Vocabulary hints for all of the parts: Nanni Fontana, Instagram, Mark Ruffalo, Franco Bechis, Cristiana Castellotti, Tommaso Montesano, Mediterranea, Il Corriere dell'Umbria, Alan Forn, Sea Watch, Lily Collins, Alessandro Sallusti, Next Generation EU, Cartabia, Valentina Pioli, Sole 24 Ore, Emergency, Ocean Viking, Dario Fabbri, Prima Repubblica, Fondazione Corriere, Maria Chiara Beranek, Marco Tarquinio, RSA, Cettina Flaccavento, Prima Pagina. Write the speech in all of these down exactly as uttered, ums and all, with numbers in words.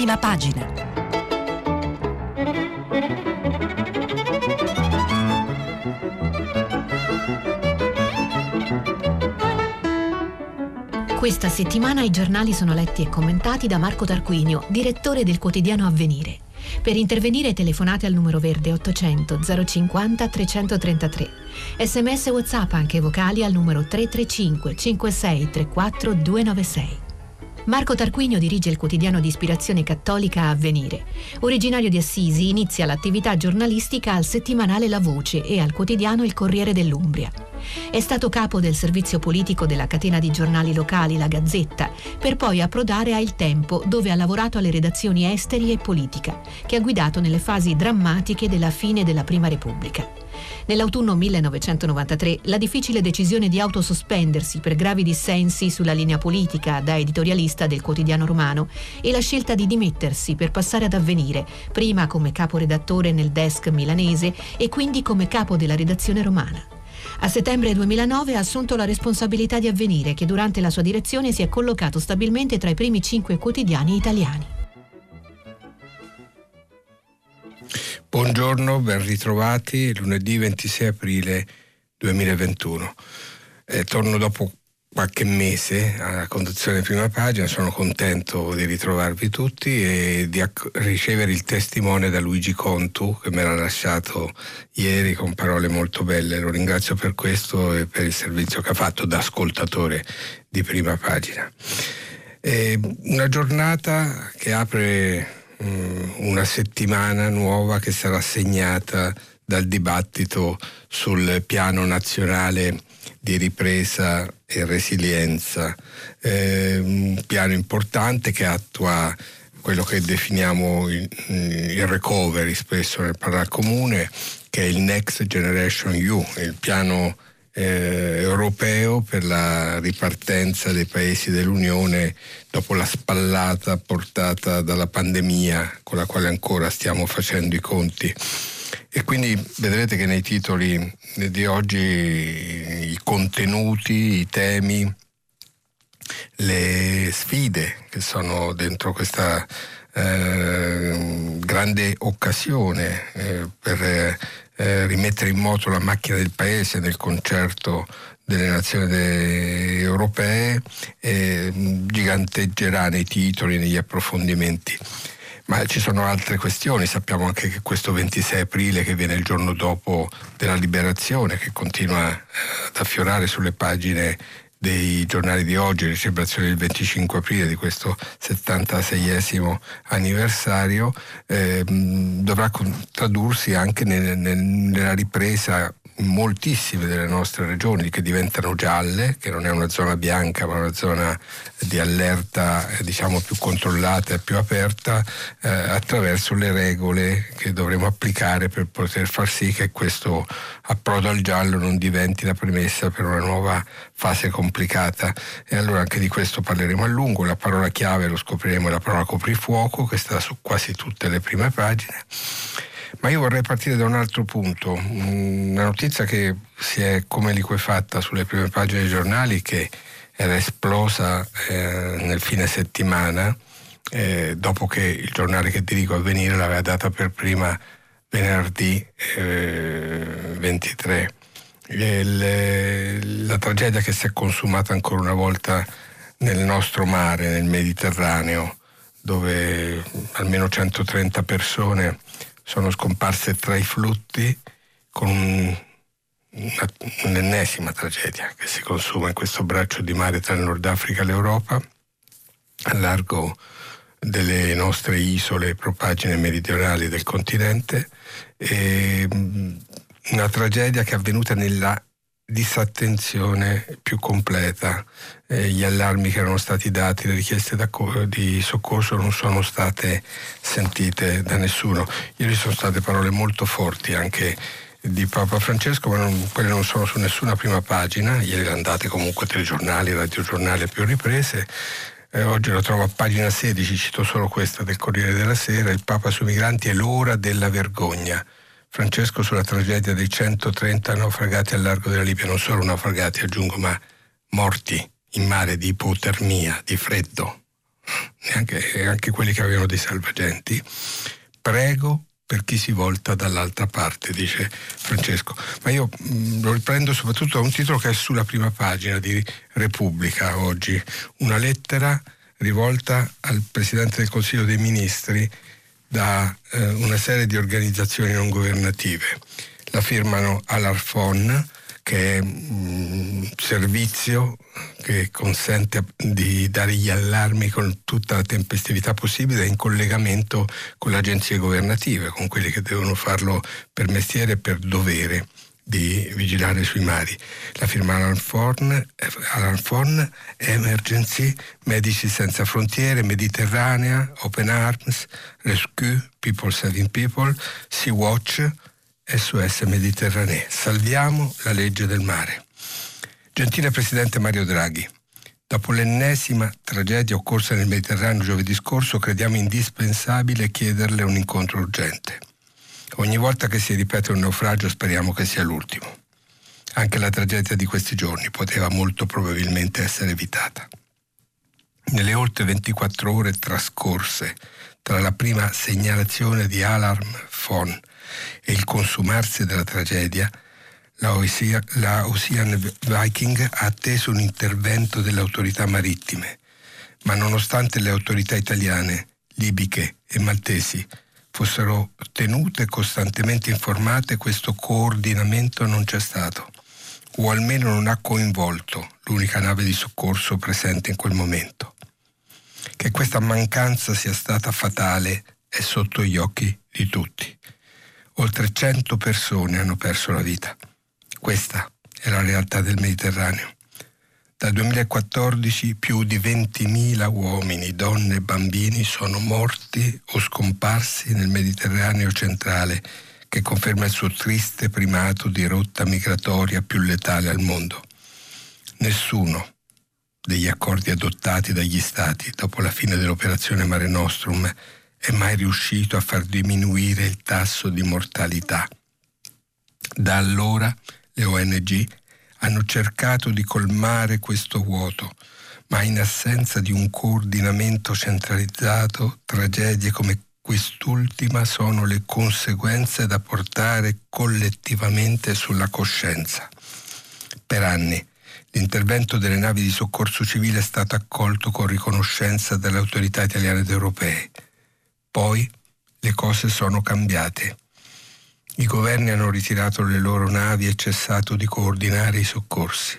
Prima pagina. Questa settimana i giornali sono letti e commentati da Marco Tarquinio, direttore del quotidiano Avvenire. Per intervenire telefonate al numero verde ottocento zero cinquanta trecentotrentatré. Sms e WhatsApp anche vocali al numero tre tre cinque cinque sei tre quattro due nove sei. Marco Tarquinio dirige il quotidiano di ispirazione cattolica Avvenire. Originario di Assisi, inizia l'attività giornalistica al settimanale La Voce e al quotidiano Il Corriere dell'Umbria. È stato capo del servizio politico della catena di giornali locali La Gazzetta, per poi approdare a Il Tempo, dove ha lavorato alle redazioni esteri e politica, che ha guidato nelle fasi drammatiche della fine della Prima Repubblica. Nell'autunno millenovecentonovantatré la difficile decisione di autosospendersi per gravi dissensi sulla linea politica da editorialista del quotidiano romano e la scelta di dimettersi per passare ad Avvenire, prima come caporedattore nel desk milanese e quindi come capo della redazione romana. A settembre duemilanove ha assunto la responsabilità di Avvenire, che durante la sua direzione si è collocato stabilmente tra i primi cinque quotidiani italiani. Buongiorno, ben ritrovati, lunedì ventisei aprile duemilaventuno. Eh, torno dopo qualche mese alla conduzione di Prima Pagina, sono contento di ritrovarvi tutti e di acc- ricevere il testimone da Luigi Contu, che me l'ha lasciato ieri con parole molto belle. Lo ringrazio per questo e per il servizio che ha fatto da ascoltatore di Prima Pagina. Eh, una giornata che apre una settimana nuova che sarà segnata dal dibattito sul piano nazionale di ripresa e resilienza, eh, un piano importante che attua quello che definiamo il, il recovery, spesso nel parlar comune, che è il Next Generation E U, il piano Eh, europeo per la ripartenza dei paesi dell'Unione dopo la spallata portata dalla pandemia, con la quale ancora stiamo facendo i conti. E quindi vedrete che nei titoli di oggi i contenuti, i temi, le sfide che sono dentro questa eh, grande occasione eh, per eh, Eh, rimettere in moto la macchina del paese nel concerto delle nazioni de- europee eh, giganteggerà nei titoli, negli approfondimenti. Ma ci sono altre questioni, sappiamo anche che questo ventisei aprile, che viene il giorno dopo della liberazione, che continua eh, ad affiorare sulle pagine dei giornali di oggi, le celebrazioni del venticinque aprile di questo settantaseiesimo anniversario, eh, dovrà tradursi anche nel, nel, nella ripresa in moltissime delle nostre regioni, che diventano gialle, che non è una zona bianca ma una zona di allerta eh, diciamo più controllata e più aperta, eh, attraverso le regole che dovremo applicare per poter far sì che questo approdo al giallo non diventi la premessa per una nuova fase complessa complicata. E allora anche di questo parleremo a lungo. La parola chiave, lo scopriremo, è la parola coprifuoco, che sta su quasi tutte le prime pagine. Ma io vorrei partire da un altro punto, una notizia che si è come liquefatta sulle prime pagine dei giornali, che era esplosa eh, nel fine settimana, eh, dopo che il giornale che dirigo, Avvenire, l'aveva data per prima venerdì eh, ventitré. La tragedia che si è consumata ancora una volta nel nostro mare, nel Mediterraneo, dove almeno centotrenta persone sono scomparse tra i flutti, con una, un'ennesima tragedia che si consuma in questo braccio di mare tra il Nord Africa e l'Europa, al largo delle nostre isole e propaggini meridionali del continente. E una tragedia che è avvenuta nella disattenzione più completa. Eh, gli allarmi che erano stati dati, le richieste di soccorso non sono state sentite da nessuno. Ieri sono state parole molto forti anche di Papa Francesco, ma non, quelle non sono su nessuna prima pagina. Ieri le andate comunque telegiornali, radiogiornali a più riprese. Eh, oggi lo trovo a pagina sedici, cito solo questa del Corriere della Sera: il Papa sui migranti è l'ora della vergogna. Francesco sulla tragedia dei centotrenta naufragati al largo della Libia, non solo naufragati, aggiungo, ma morti in mare di ipotermia, di freddo, anche, anche quelli che avevano dei salvagenti. Prego per chi si volta dall'altra parte, dice Francesco. Ma io mh, lo riprendo soprattutto da un titolo che è sulla prima pagina di Repubblica oggi, una lettera rivolta al Presidente del Consiglio dei Ministri da eh, una serie di organizzazioni non governative. La firmano Alarm Phone, che è un servizio che consente di dare gli allarmi con tutta la tempestività possibile, in collegamento con le agenzie governative, con quelli che devono farlo per mestiere e per dovere di vigilare sui mari. La firma Alan Forn, Alan Forn, Emergency, Medici Senza Frontiere, Mediterranea, Open Arms, Rescue, People Saving People, Sea Watch, S O S. Mediterranea. Salviamo la legge del mare. Gentile Presidente Mario Draghi, dopo l'ennesima tragedia occorsa nel Mediterraneo giovedì scorso, crediamo indispensabile chiederle un incontro urgente. Ogni volta che si ripete un naufragio speriamo che sia l'ultimo. Anche la tragedia di questi giorni poteva molto probabilmente essere evitata. Nelle oltre ventiquattro ore trascorse tra la prima segnalazione di Alarm Phone e il consumarsi della tragedia, la Ocean Viking ha atteso un intervento delle autorità marittime, ma nonostante le autorità italiane, libiche e maltesi fossero tenute costantemente informate, questo coordinamento non c'è stato, o almeno non ha coinvolto l'unica nave di soccorso presente in quel momento. Che questa mancanza sia stata fatale è sotto gli occhi di tutti. Oltre cento persone hanno perso la vita. Questa è la realtà del Mediterraneo. Dal duemilaquattordici più di ventimila uomini, donne e bambini sono morti o scomparsi nel Mediterraneo centrale, che conferma il suo triste primato di rotta migratoria più letale al mondo. Nessuno degli accordi adottati dagli Stati dopo la fine dell'operazione Mare Nostrum è mai riuscito a far diminuire il tasso di mortalità. Da allora le O N G hanno cercato di colmare questo vuoto, ma in assenza di un coordinamento centralizzato, tragedie come quest'ultima sono le conseguenze da portare collettivamente sulla coscienza. Per anni l'intervento delle navi di soccorso civile è stato accolto con riconoscenza dalle autorità italiane ed europee. Poi le cose sono cambiate. I governi hanno ritirato le loro navi e cessato di coordinare i soccorsi.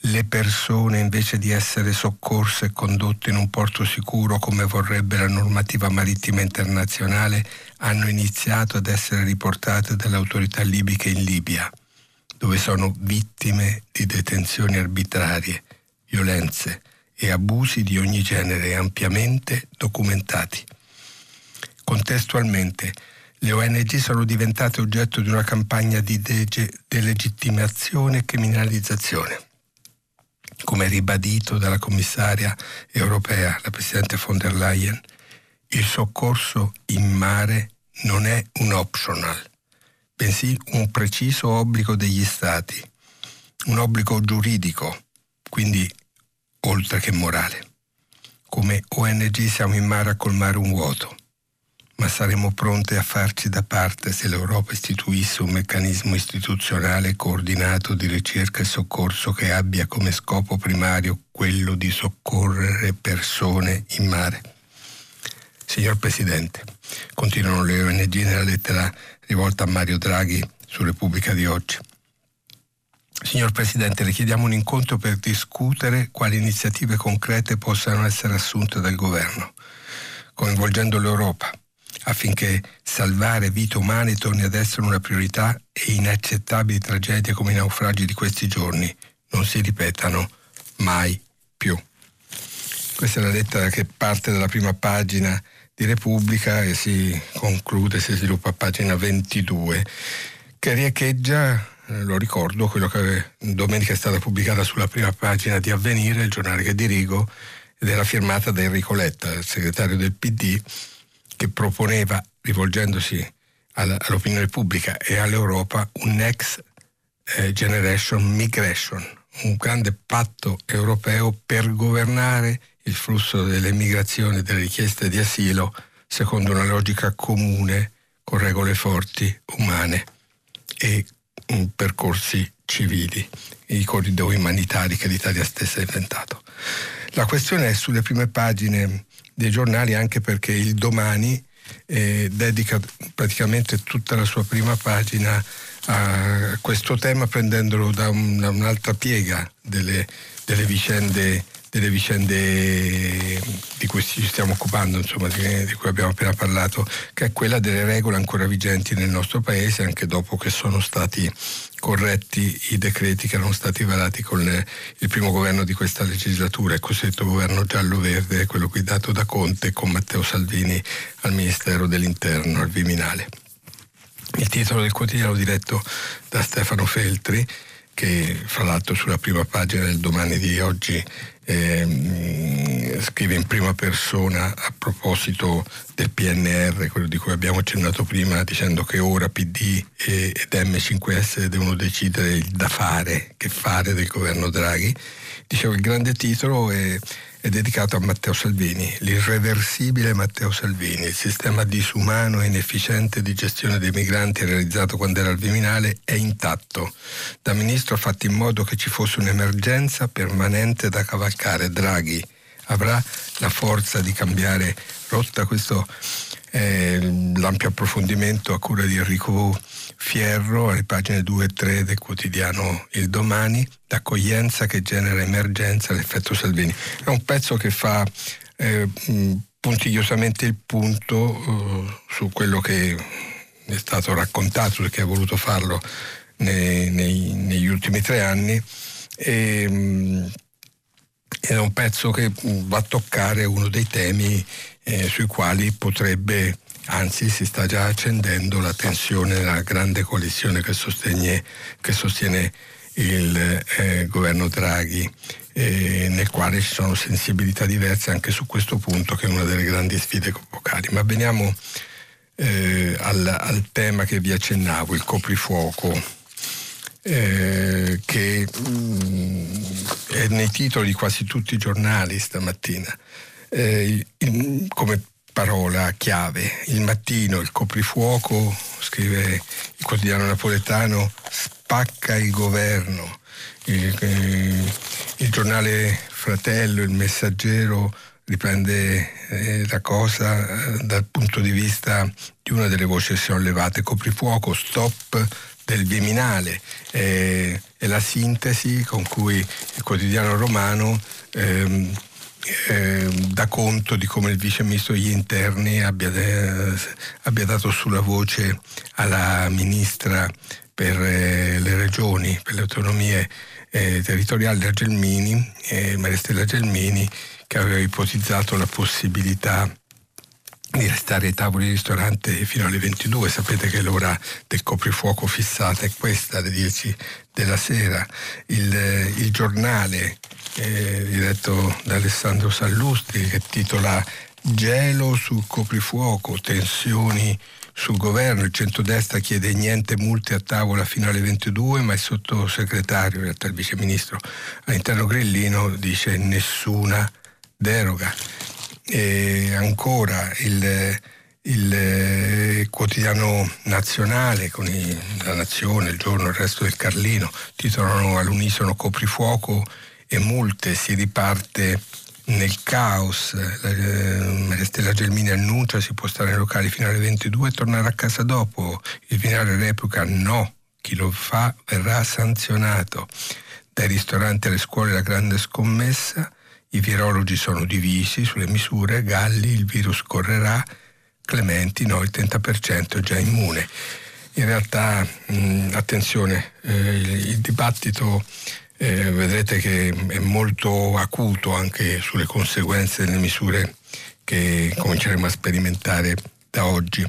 Le persone, invece di essere soccorse e condotte in un porto sicuro come vorrebbe la normativa marittima internazionale, hanno iniziato ad essere riportate dalle autorità libiche in Libia, dove sono vittime di detenzioni arbitrarie, violenze e abusi di ogni genere ampiamente documentati. Contestualmente, le O N G sono diventate oggetto di una campagna di dege- delegittimazione e criminalizzazione. Come ribadito dalla commissaria europea, la Presidente von der Leyen, il soccorso in mare non è un optional, bensì un preciso obbligo degli Stati, un obbligo giuridico, quindi oltre che morale. Come O N G siamo in mare a colmare un vuoto, ma saremmo pronti a farci da parte se l'Europa istituisse un meccanismo istituzionale coordinato di ricerca e soccorso che abbia come scopo primario quello di soccorrere persone in mare. Signor Presidente, continuano le O N G nella lettera rivolta a Mario Draghi su Repubblica di oggi. Signor Presidente, le chiediamo un incontro per discutere quali iniziative concrete possano essere assunte dal Governo, coinvolgendo l'Europa, affinché salvare vite umane torni ad essere una priorità e inaccettabili tragedie come i naufragi di questi giorni non si ripetano mai più. Questa è la lettera che parte dalla prima pagina di Repubblica e si conclude, si sviluppa a pagina ventidue, che riecheggia, lo ricordo, quello che domenica è stata pubblicata sulla prima pagina di Avvenire, il giornale che dirigo, ed era firmata da Enrico Letta, il segretario del P D, che proponeva, rivolgendosi all'opinione pubblica e all'Europa, un Next Generation Migration, un grande patto europeo per governare il flusso delle migrazioni e delle richieste di asilo secondo una logica comune, con regole forti, umane e um, percorsi civili, i corridoi umanitari che l'Italia stessa ha inventato. La questione è sulle prime pagine dei giornali anche perché Il Domani eh, dedica praticamente tutta la sua prima pagina a questo tema, prendendolo da, un, da un'altra piega delle, delle, vicende, delle vicende di cui ci stiamo occupando, insomma, di, di cui abbiamo appena parlato, che è quella delle regole ancora vigenti nel nostro paese anche dopo che sono stati corretti i decreti che erano stati varati con le, il primo governo di questa legislatura, il cosiddetto governo giallo-verde, quello guidato da Conte con Matteo Salvini al Ministero dell'Interno, al Viminale. Il titolo del quotidiano diretto da Stefano Feltri, che fra l'altro sulla prima pagina del Domani di oggi eh, scrive in prima persona a proposito del P N R R, quello di cui abbiamo accennato prima, dicendo che ora P D ed M cinque S devono decidere il da fare, che fare del governo Draghi. Dicevo, il grande titolo è, è dedicato a Matteo Salvini, l'irreversibile Matteo Salvini, il sistema disumano e inefficiente di gestione dei migranti realizzato quando era al Viminale è intatto. Da ministro ha fatto in modo che ci fosse un'emergenza permanente da cavalcare. Draghi avrà la forza di cambiare rotta. Questo è l'ampio approfondimento a cura di Enrico Fierro alle pagine due e tre del quotidiano Il Domani, d'accoglienza che genera emergenza, l'effetto Salvini. È un pezzo che fa eh, puntigliosamente il punto eh, su quello che è stato raccontato, perché ha voluto farlo nei, nei, negli ultimi tre anni, e mh, è un pezzo che va a toccare uno dei temi eh, sui quali potrebbe, anzi si sta già accendendo, la tensione nella grande coalizione che sostiene, che sostiene il eh, governo Draghi, eh, nel quale ci sono sensibilità diverse anche su questo punto, che è una delle grandi sfide epocali. Ma veniamo eh, al, al tema che vi accennavo, il coprifuoco, eh, che mh, è nei titoli di quasi tutti i giornali stamattina, eh, in, come parola chiave. Il Mattino: il coprifuoco, scrive il quotidiano napoletano, spacca il governo. Il, eh, il giornale Fratello, Il Messaggero, riprende eh, la cosa eh, dal punto di vista di una delle voci che si sono levate. Coprifuoco, stop del Viminale, eh, è la sintesi con cui il quotidiano romano ehm, Eh, dà conto di come il vice ministro degli interni abbia, eh, abbia dato sulla voce alla ministra per eh, le regioni, per le autonomie eh, territoriali, la Gelmini, eh, Maria Stella Gelmini, che aveva ipotizzato la possibilità di restare ai tavoli di ristorante fino alle ventidue. Sapete che l'ora del coprifuoco fissata è questa, alle dieci della sera. Il, eh, il giornale Eh, diretto da Alessandro Sallusti, che titola "Gelo sul coprifuoco, tensioni sul governo, il centrodestra chiede niente multe a tavola fino alle ventidue, ma il sottosegretario, in realtà il viceministro all'interno Grillino, dice nessuna deroga". E ancora il, il quotidiano nazionale con il, La Nazione, Il Giorno, Il Resto del Carlino titolano all'unisono "Coprifuoco e multe, si riparte nel caos". Maria Stella Gelmini annuncia: si può stare nei locali fino alle ventidue e tornare a casa dopo. Il Viminale replica: no, chi lo fa verrà sanzionato. Dai ristoranti alle scuole la grande scommessa, i virologi sono divisi sulle misure. Galli: il virus correrà. Clementi: no, il trenta per cento è già immune. In realtà mh, attenzione, eh, il, il dibattito Eh, vedrete che è molto acuto anche sulle conseguenze delle misure che cominceremo a sperimentare da oggi.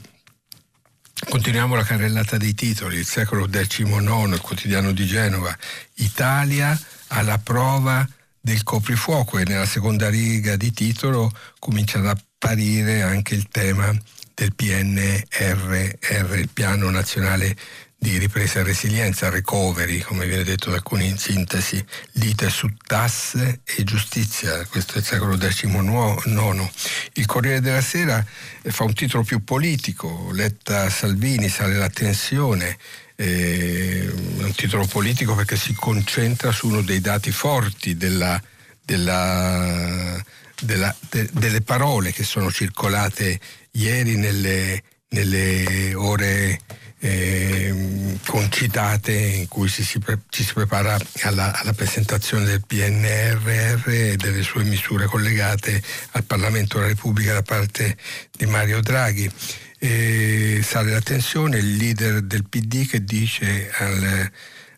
Continuiamo la carrellata dei titoli. Il Secolo diciannove, il quotidiano di Genova: Italia alla prova del coprifuoco, e nella seconda riga di titolo comincia ad apparire anche il tema del P N R R, il Piano Nazionale di ripresa e resilienza, recovery, come viene detto da alcuni in sintesi, lite su tasse e giustizia, questo è il secolo decimonono. Il Corriere della Sera fa un titolo più politico, Letta Salvini, sale la tensione, eh, un titolo politico perché si concentra su uno dei dati forti della... della Della, de, delle parole che sono circolate ieri nelle, nelle ore eh, concitate in cui ci si, pre, ci si prepara alla, alla presentazione del P N R R e delle sue misure collegate al Parlamento della Repubblica da parte di Mario Draghi. E sale la tensione, il leader del P D che dice al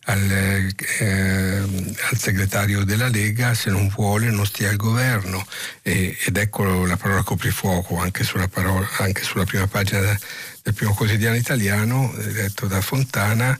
Al, eh, al segretario della Lega: se non vuole non stia al governo, e, ed ecco la parola coprifuoco anche sulla, parola, anche sulla prima pagina del primo quotidiano italiano, detto da Fontana,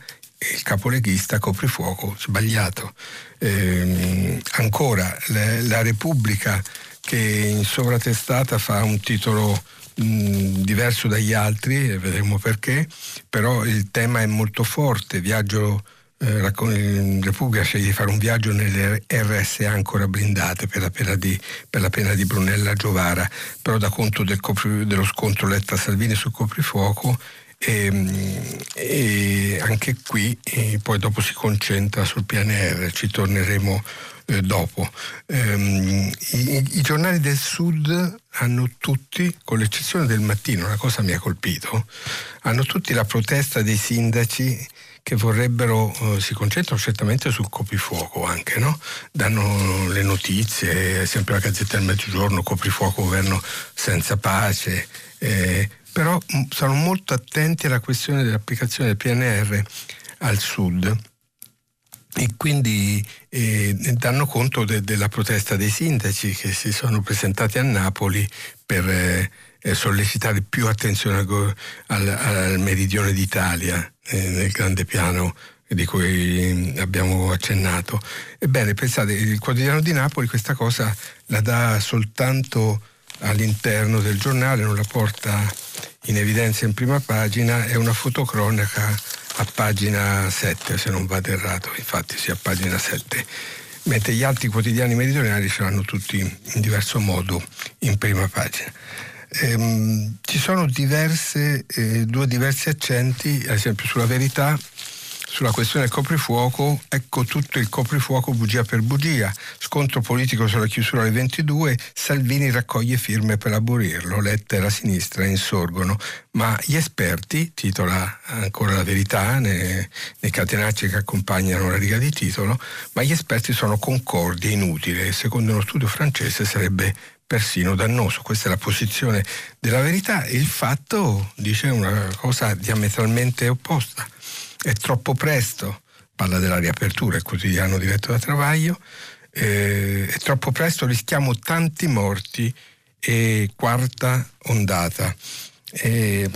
il capoleghista coprifuoco sbagliato. Eh, ancora le, la Repubblica, che in sovratestata fa un titolo Mh, diverso dagli altri, e vedremo perché, però il tema è molto forte. Viaggio Repubblica sceglie di fare un viaggio nelle R S A ancora blindate per la pena di, per la pena di Brunella Giovara, però dà conto del copri, dello scontro Letta Salvini sul coprifuoco, e, e anche qui e poi dopo si concentra sul P N R R, ci torneremo eh, dopo. Ehm, i, i giornali del Sud hanno tutti, con l'eccezione del Mattino, una cosa mi ha colpito, hanno tutti la protesta dei sindaci che vorrebbero, eh, si concentrano certamente sul coprifuoco anche, no? Danno le notizie, sempre La Gazzetta del Mezzogiorno, coprifuoco, governo senza pace, eh, però m- sono molto attenti alla questione dell'applicazione del P N R R al Sud, e quindi eh, danno conto de- della protesta dei sindaci che si sono presentati a Napoli per eh, eh, sollecitare più attenzione al, go- al-, al meridione d'Italia, nel grande piano di cui abbiamo accennato. Ebbene, pensate, il Quotidiano di Napoli questa cosa la dà soltanto all'interno del giornale, non la porta in evidenza in prima pagina. È una fotocronaca a pagina sette, se non vado errato, infatti sì, a pagina sette, mentre gli altri quotidiani meridionali ce l'hanno tutti in diverso modo in prima pagina. Ehm, ci sono diverse, eh, due diversi accenti, ad esempio sulla Verità, sulla questione del coprifuoco. Ecco tutto il coprifuoco, bugia per bugia, scontro politico sulla chiusura alle ventidue, Salvini raccoglie firme per abolirlo, Letta e la sinistra insorgono, ma gli esperti, titola ancora La Verità nei, nei catenacci che accompagnano la riga di titolo, ma gli esperti sono concordi e inutile, secondo uno studio francese sarebbe persino dannoso. Questa è la posizione della Verità, e Il Fatto dice una cosa diametralmente opposta. È troppo presto, parla della riapertura, il quotidiano diretto da Travaglio, eh, è troppo presto, rischiamo tanti morti e quarta ondata. E,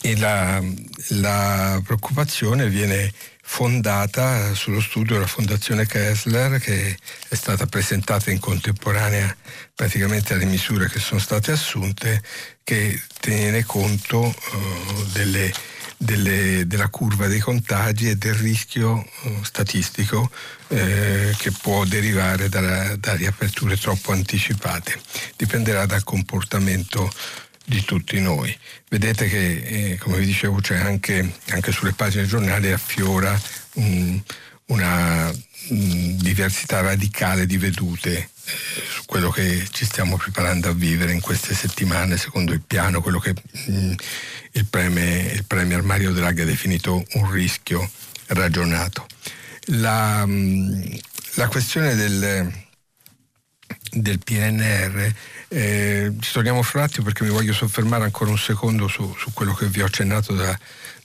e la, la preoccupazione viene fondata sullo studio della Fondazione Kessler, che è stata presentata in contemporanea praticamente alle misure che sono state assunte, che tiene conto uh, delle, delle, della curva dei contagi e del rischio uh, statistico eh, che può derivare da, da riaperture troppo anticipate. Dipenderà dal comportamento di tutti noi. Vedete che, eh, come vi dicevo, c'è anche, anche sulle pagine dei giornali affiora um, una um, diversità radicale di vedute eh, su quello che ci stiamo preparando a vivere in queste settimane, secondo il piano, quello che um, il, premier, il premier Mario Draghi ha definito un rischio ragionato. La, um, la questione del... del P N R R, eh, ci torniamo fra un attimo perché mi voglio soffermare ancora un secondo su, su quello che vi ho accennato da,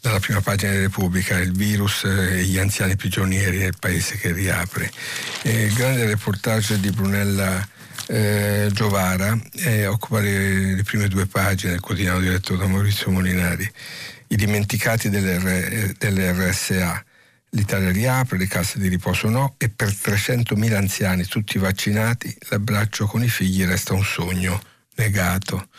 dalla prima pagina di Repubblica, il virus e gli anziani prigionieri nel paese che riapre. Eh, il grande reportage di Brunella eh, Giovara eh, occupa le, le prime due pagine del quotidiano diretto da Maurizio Molinari, i dimenticati delle, delle R S A. L'Italia riapre, le casse di riposo no, e per trecentomila anziani tutti vaccinati l'abbraccio con i figli resta un sogno spiegato,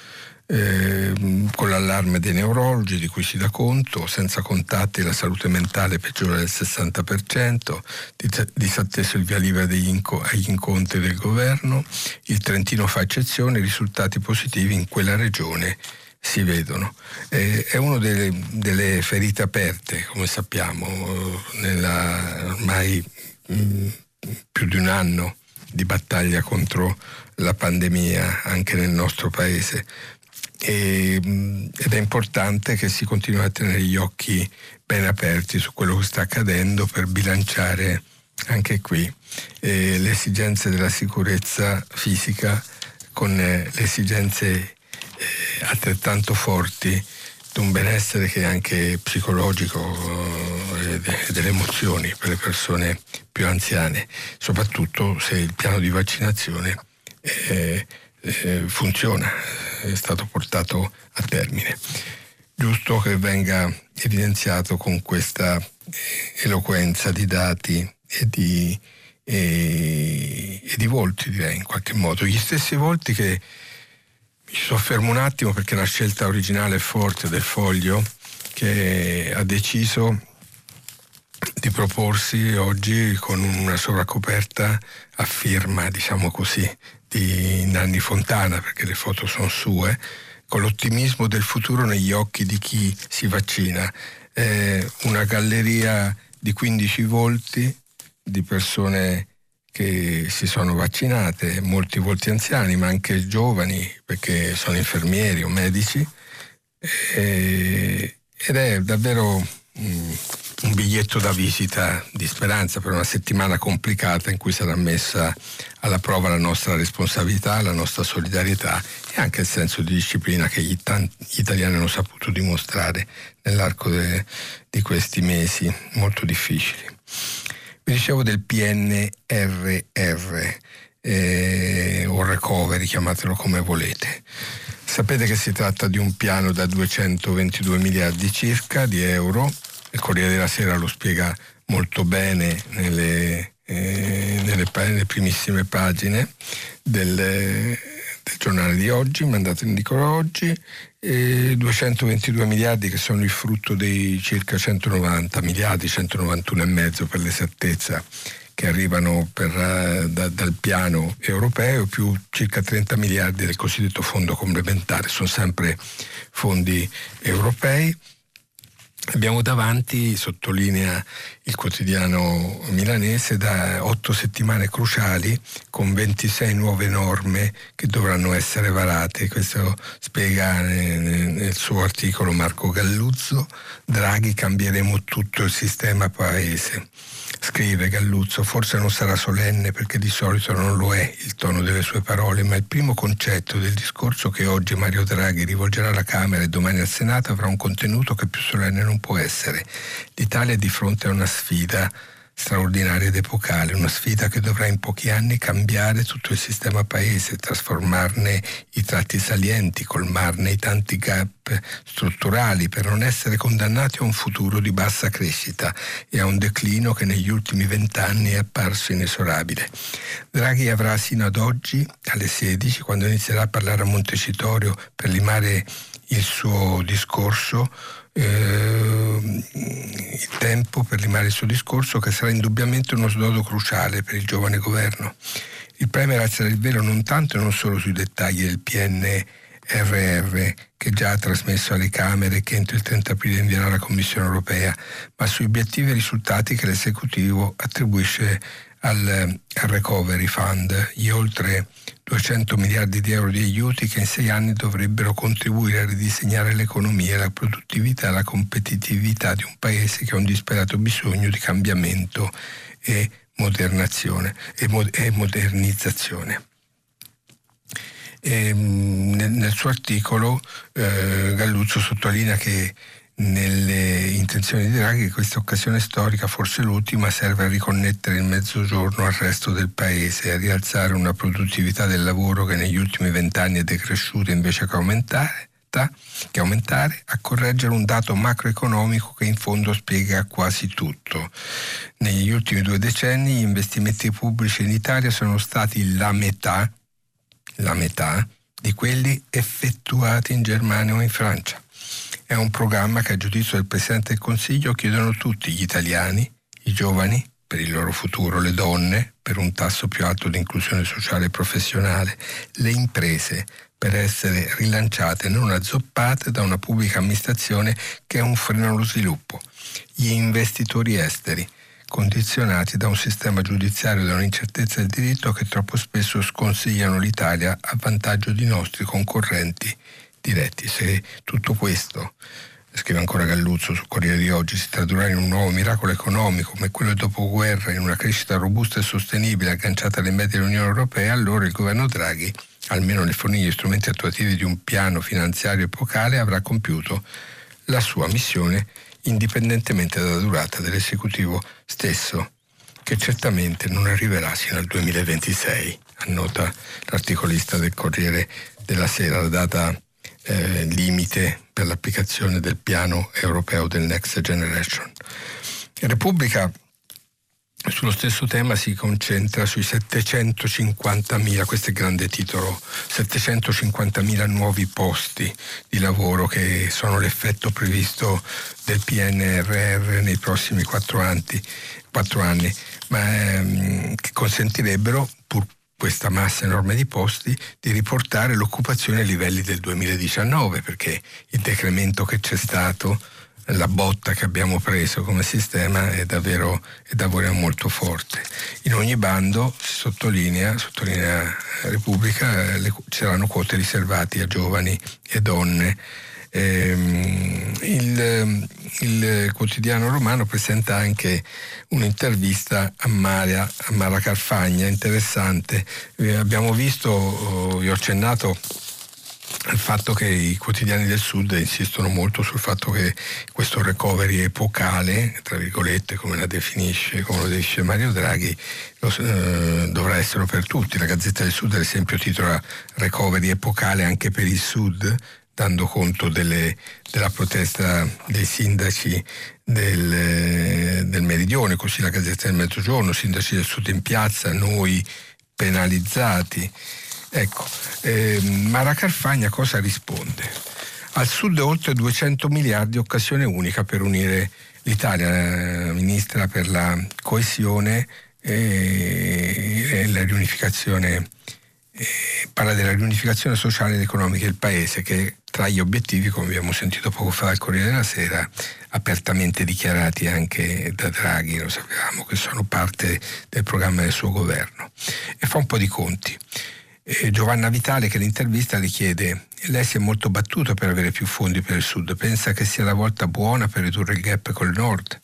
eh, con l'allarme dei neurologi di cui si dà conto, senza contatti la salute mentale peggiora del sessanta per cento, disatteso il via libera degli inco- agli incontri del governo, il Trentino fa eccezione, i risultati positivi in quella regione si vedono. Eh, è una delle, delle ferite aperte, come sappiamo, nella ormai mh, più di un anno di battaglia contro la pandemia anche nel nostro paese. E, mh, ed è importante che si continui a tenere gli occhi ben aperti su quello che sta accadendo per bilanciare anche qui eh, le esigenze della sicurezza fisica con eh, le esigenze altrettanto forti di un benessere che è anche psicologico e delle emozioni per le persone più anziane, soprattutto se il piano di vaccinazione eh, eh, funziona, è stato portato a termine. Giusto che venga evidenziato con questa eloquenza di dati e di, e, e di volti, direi, in qualche modo, gli stessi volti che ci soffermo un attimo, perché la scelta originale e forte del Foglio, che ha deciso di proporsi oggi con una sovracoperta a firma, diciamo così, di Nanni Fontana, perché le foto sono sue, con l'ottimismo del futuro negli occhi di chi si vaccina. È una galleria di quindici volti di persone che si sono vaccinate, molti volti anziani ma anche giovani, perché sono infermieri o medici, e, ed è davvero mh, un biglietto da visita di speranza per una settimana complicata in cui sarà messa alla prova la nostra responsabilità, la nostra solidarietà e anche il senso di disciplina che gli, tan- gli italiani hanno saputo dimostrare nell'arco de- di questi mesi molto difficili. Vi dicevo del P N R R eh, o recovery, chiamatelo come volete. Sapete che si tratta di un piano da duecentoventidue miliardi circa di euro. Il Corriere della Sera lo spiega molto bene nelle, eh, nelle, nelle primissime pagine del, del giornale di oggi, mandato in edicola oggi. E duecentoventidue miliardi che sono il frutto dei circa centonovanta miliardi, centonovantuno e mezzo per l'esattezza, che arrivano per, da, dal piano europeo, più circa trenta miliardi del cosiddetto fondo complementare. Sono sempre fondi europei. Abbiamo davanti, sottolinea il quotidiano milanese, da otto settimane cruciali con ventisei nuove norme che dovranno essere varate. Questo spiega nel suo articolo Marco Galluzzo. Draghi: cambieremo tutto il sistema paese. Scrive Galluzzo, forse non sarà solenne perché di solito non lo è il tono delle sue parole, ma il primo concetto del discorso che oggi Mario Draghi rivolgerà alla Camera e domani al Senato avrà un contenuto che più solenne non può essere. L'Italia è di fronte a una sfida straordinaria ed epocale, una sfida che dovrà in pochi anni cambiare tutto il sistema paese, trasformarne i tratti salienti, colmarne i tanti gap strutturali per non essere condannati a un futuro di bassa crescita e a un declino che negli ultimi vent'anni è apparso inesorabile. Draghi avrà sino ad oggi, alle sedici, quando inizierà a parlare a Montecitorio per limare il suo discorso, Eh, il tempo per limare il suo discorso che sarà indubbiamente uno snodo cruciale per il giovane governo. Il Premier alzerà il velo non tanto e non solo sui dettagli del P N R R, che già ha trasmesso alle Camere e che entro il trenta aprile invierà alla Commissione europea, ma sui obiettivi e risultati che l'esecutivo attribuisce al, al Recovery Fund, gli oltre duecento miliardi di euro di aiuti che in sei anni dovrebbero contribuire a ridisegnare l'economia, la produttività, la competitività di un paese che ha un disperato bisogno di cambiamento e modernazione e, mod- e modernizzazione. E, nel, nel suo articolo eh, Galluzzo sottolinea che nelle intenzioni di Draghi questa occasione storica, forse l'ultima, serve a riconnettere il mezzogiorno al resto del paese, a rialzare una produttività del lavoro che negli ultimi vent'anni è decresciuta invece che aumentare, che aumentare, a correggere un dato macroeconomico che in fondo spiega quasi tutto. Negli ultimi due decenni gli investimenti pubblici in Italia sono stati la metà, la metà di quelli effettuati in Germania o in Francia. È un programma che a giudizio del Presidente del Consiglio chiedono tutti gli italiani, i giovani, per il loro futuro, le donne, per un tasso più alto di inclusione sociale e professionale, le imprese, per essere rilanciate, non azzoppate da una pubblica amministrazione che è un freno allo sviluppo, gli investitori esteri, condizionati da un sistema giudiziario e da un'incertezza del diritto che troppo spesso sconsigliano l'Italia a vantaggio di nostri concorrenti diretti. Se tutto questo, scrive ancora Galluzzo sul Corriere di oggi, si tradurrà in un nuovo miracolo economico come quello del dopoguerra, in una crescita robusta e sostenibile agganciata alle medie dell'Unione Europea, allora il governo Draghi, almeno nel fornire gli strumenti attuativi di un piano finanziario epocale, avrà compiuto la sua missione indipendentemente dalla durata dell'esecutivo stesso, che certamente non arriverà sino al duemilaventisei, annota l'articolista del Corriere della Sera. La data Eh, limite per l'applicazione del piano europeo del Next Generation. Repubblica sullo stesso tema si concentra sui settecentocinquantamila, questo è il grande titolo, settecentocinquantamila nuovi posti di lavoro che sono l'effetto previsto del P N R R nei prossimi quattro anni, quattro anni ma ehm, che consentirebbero, pur questa massa enorme di posti, di riportare l'occupazione ai livelli del duemiladiciannove, perché il decremento che c'è stato, la botta che abbiamo preso come sistema è davvero, è davvero molto forte. In ogni bando, si sottolinea, sottolinea Repubblica, le, c'erano quote riservate a giovani e donne. Ehm, il, il quotidiano romano presenta anche un'intervista a Mara, a Mara Carfagna, interessante. Eh, abbiamo visto, oh, vi ho accennato al fatto che i quotidiani del Sud insistono molto sul fatto che questo recovery epocale, tra virgolette, come la definisce, come lo definisce Mario Draghi, lo, eh, dovrà essere per tutti. La Gazzetta del Sud, ad esempio, titola "Recovery epocale anche per il Sud", dando conto delle, della protesta dei sindaci del, del Meridione, così la Gazzetta del Mezzogiorno, sindaci del Sud in piazza, noi penalizzati. Ecco, eh, Mara Carfagna cosa risponde? Al Sud oltre duecento miliardi, occasione unica per unire l'Italia. La ministra per la coesione e, e la riunificazione Eh, parla della riunificazione sociale ed economica del Paese, che tra gli obiettivi, come abbiamo sentito poco fa al Corriere della Sera, apertamente dichiarati anche da Draghi, lo sapevamo, che sono parte del programma del suo governo. E fa un po' di conti. Eh, Giovanna Vitale, che l'intervista le chiede: lei si è molto battuta per avere più fondi per il Sud, pensa che sia la volta buona per ridurre il gap col Nord?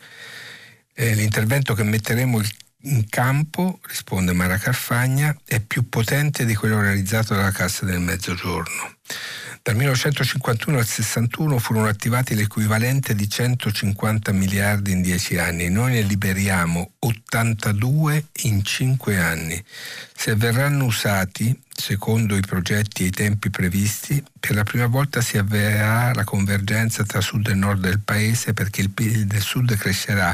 Eh, l'intervento che metteremo il in campo, risponde Mara Carfagna, è più potente di quello realizzato dalla Cassa del Mezzogiorno. Dal millenovecentocinquantuno al sessantuno furono attivati l'equivalente di centocinquanta miliardi in dieci anni. Noi ne liberiamo ottantadue in cinque anni. Se verranno usati secondo i progetti e i tempi previsti, per la prima volta si avverrà la convergenza tra sud e nord del Paese, perché il P I L del Sud crescerà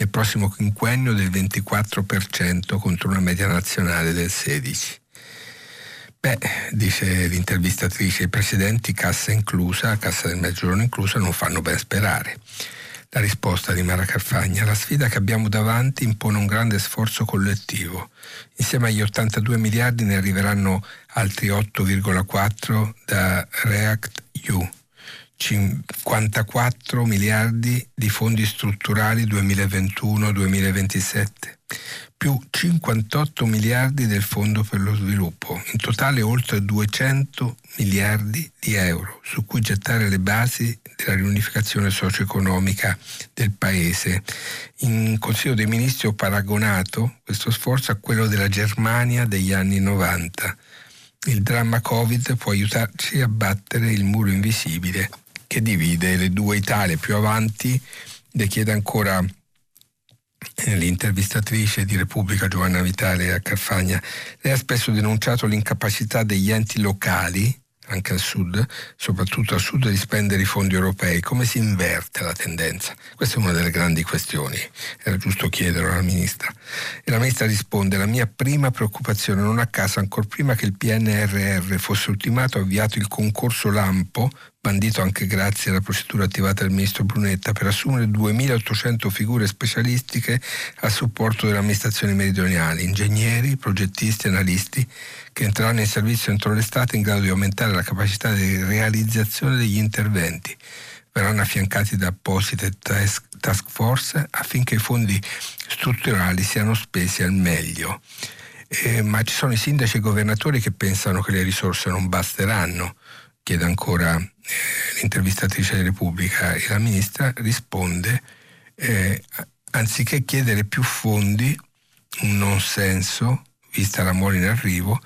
nel prossimo quinquennio del ventiquattro per cento contro una media nazionale del sedici per cento. Beh, dice l'intervistatrice, i precedenti, cassa inclusa, Cassa del Mezzogiorno inclusa, non fanno ben sperare. La risposta di Mara Carfagna: la sfida che abbiamo davanti impone un grande sforzo collettivo. Insieme agli ottantadue miliardi ne arriveranno altri otto virgola quattro da React-E U. cinquantaquattro miliardi di fondi strutturali duemilaventuno duemilaventisette, più cinquantotto miliardi del Fondo per lo Sviluppo, in totale oltre duecento miliardi di euro, su cui gettare le basi della riunificazione socio-economica del Paese. In Consiglio dei Ministri ho paragonato questo sforzo a quello della Germania degli anni novanta. Il dramma Covid può aiutarci a battere il muro invisibile che divide le due Italie. Più avanti le chiede ancora l'intervistatrice di Repubblica, Giovanna Vitale, a Carfagna: lei ha spesso denunciato l'incapacità degli enti locali anche al sud, soprattutto al sud, di spendere i fondi europei. Come si inverte la tendenza? Questa è una delle grandi questioni, era giusto chiederlo alla ministra. E la ministra risponde: la mia prima preoccupazione, non a caso, ancor prima che il P N R R fosse ultimato, ho avviato il concorso Lampo, bandito anche grazie alla procedura attivata dal ministro Brunetta, per assumere duemilaottocento figure specialistiche a supporto delle amministrazioni meridionali, ingegneri, progettisti, analisti, che entreranno in servizio entro l'estate in grado di aumentare la capacità di realizzazione degli interventi. Verranno affiancati da apposite task force affinché i fondi strutturali siano spesi al meglio. Eh, ma ci sono i sindaci e i governatori che pensano che le risorse non basteranno, chiede ancora eh, l'intervistatrice di Repubblica, e la ministra risponde: eh, anziché chiedere più fondi, un non senso, vista la mole in arrivo,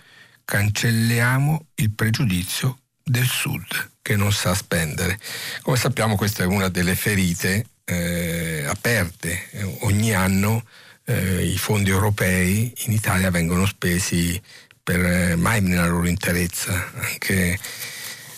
cancelliamo il pregiudizio del Sud che non sa spendere. Come sappiamo, questa è una delle ferite eh, aperte. Ogni anno eh, i fondi europei in Italia vengono spesi per eh, mai nella loro interezza. Anche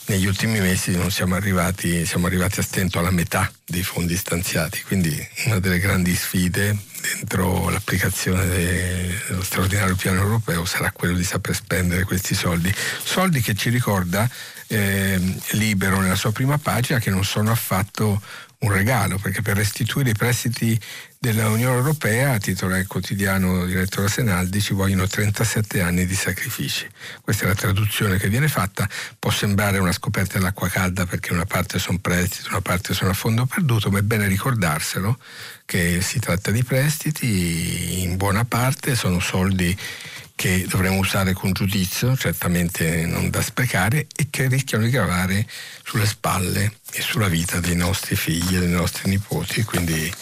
negli ultimi mesi non siamo arrivati, siamo arrivati a stento alla metà dei fondi stanziati, quindi una delle grandi sfide dentro l'applicazione dello straordinario piano europeo sarà quello di saper spendere questi soldi, soldi che ci ricorda eh, Libero nella sua prima pagina che non sono affatto un regalo, perché per restituire i prestiti dell'Unione Europea, a titolo del quotidiano diretto da Senaldi, ci vogliono trentasette anni di sacrifici. Questa è la traduzione che viene fatta. Può sembrare una scoperta dell'acqua calda, perché una parte sono prestiti, una parte sono a fondo perduto, ma è bene ricordarselo che si tratta di prestiti, in buona parte sono soldi che dovremmo usare con giudizio, certamente non da sprecare, e che rischiano di gravare sulle spalle e sulla vita dei nostri figli e dei nostri nipoti. Quindi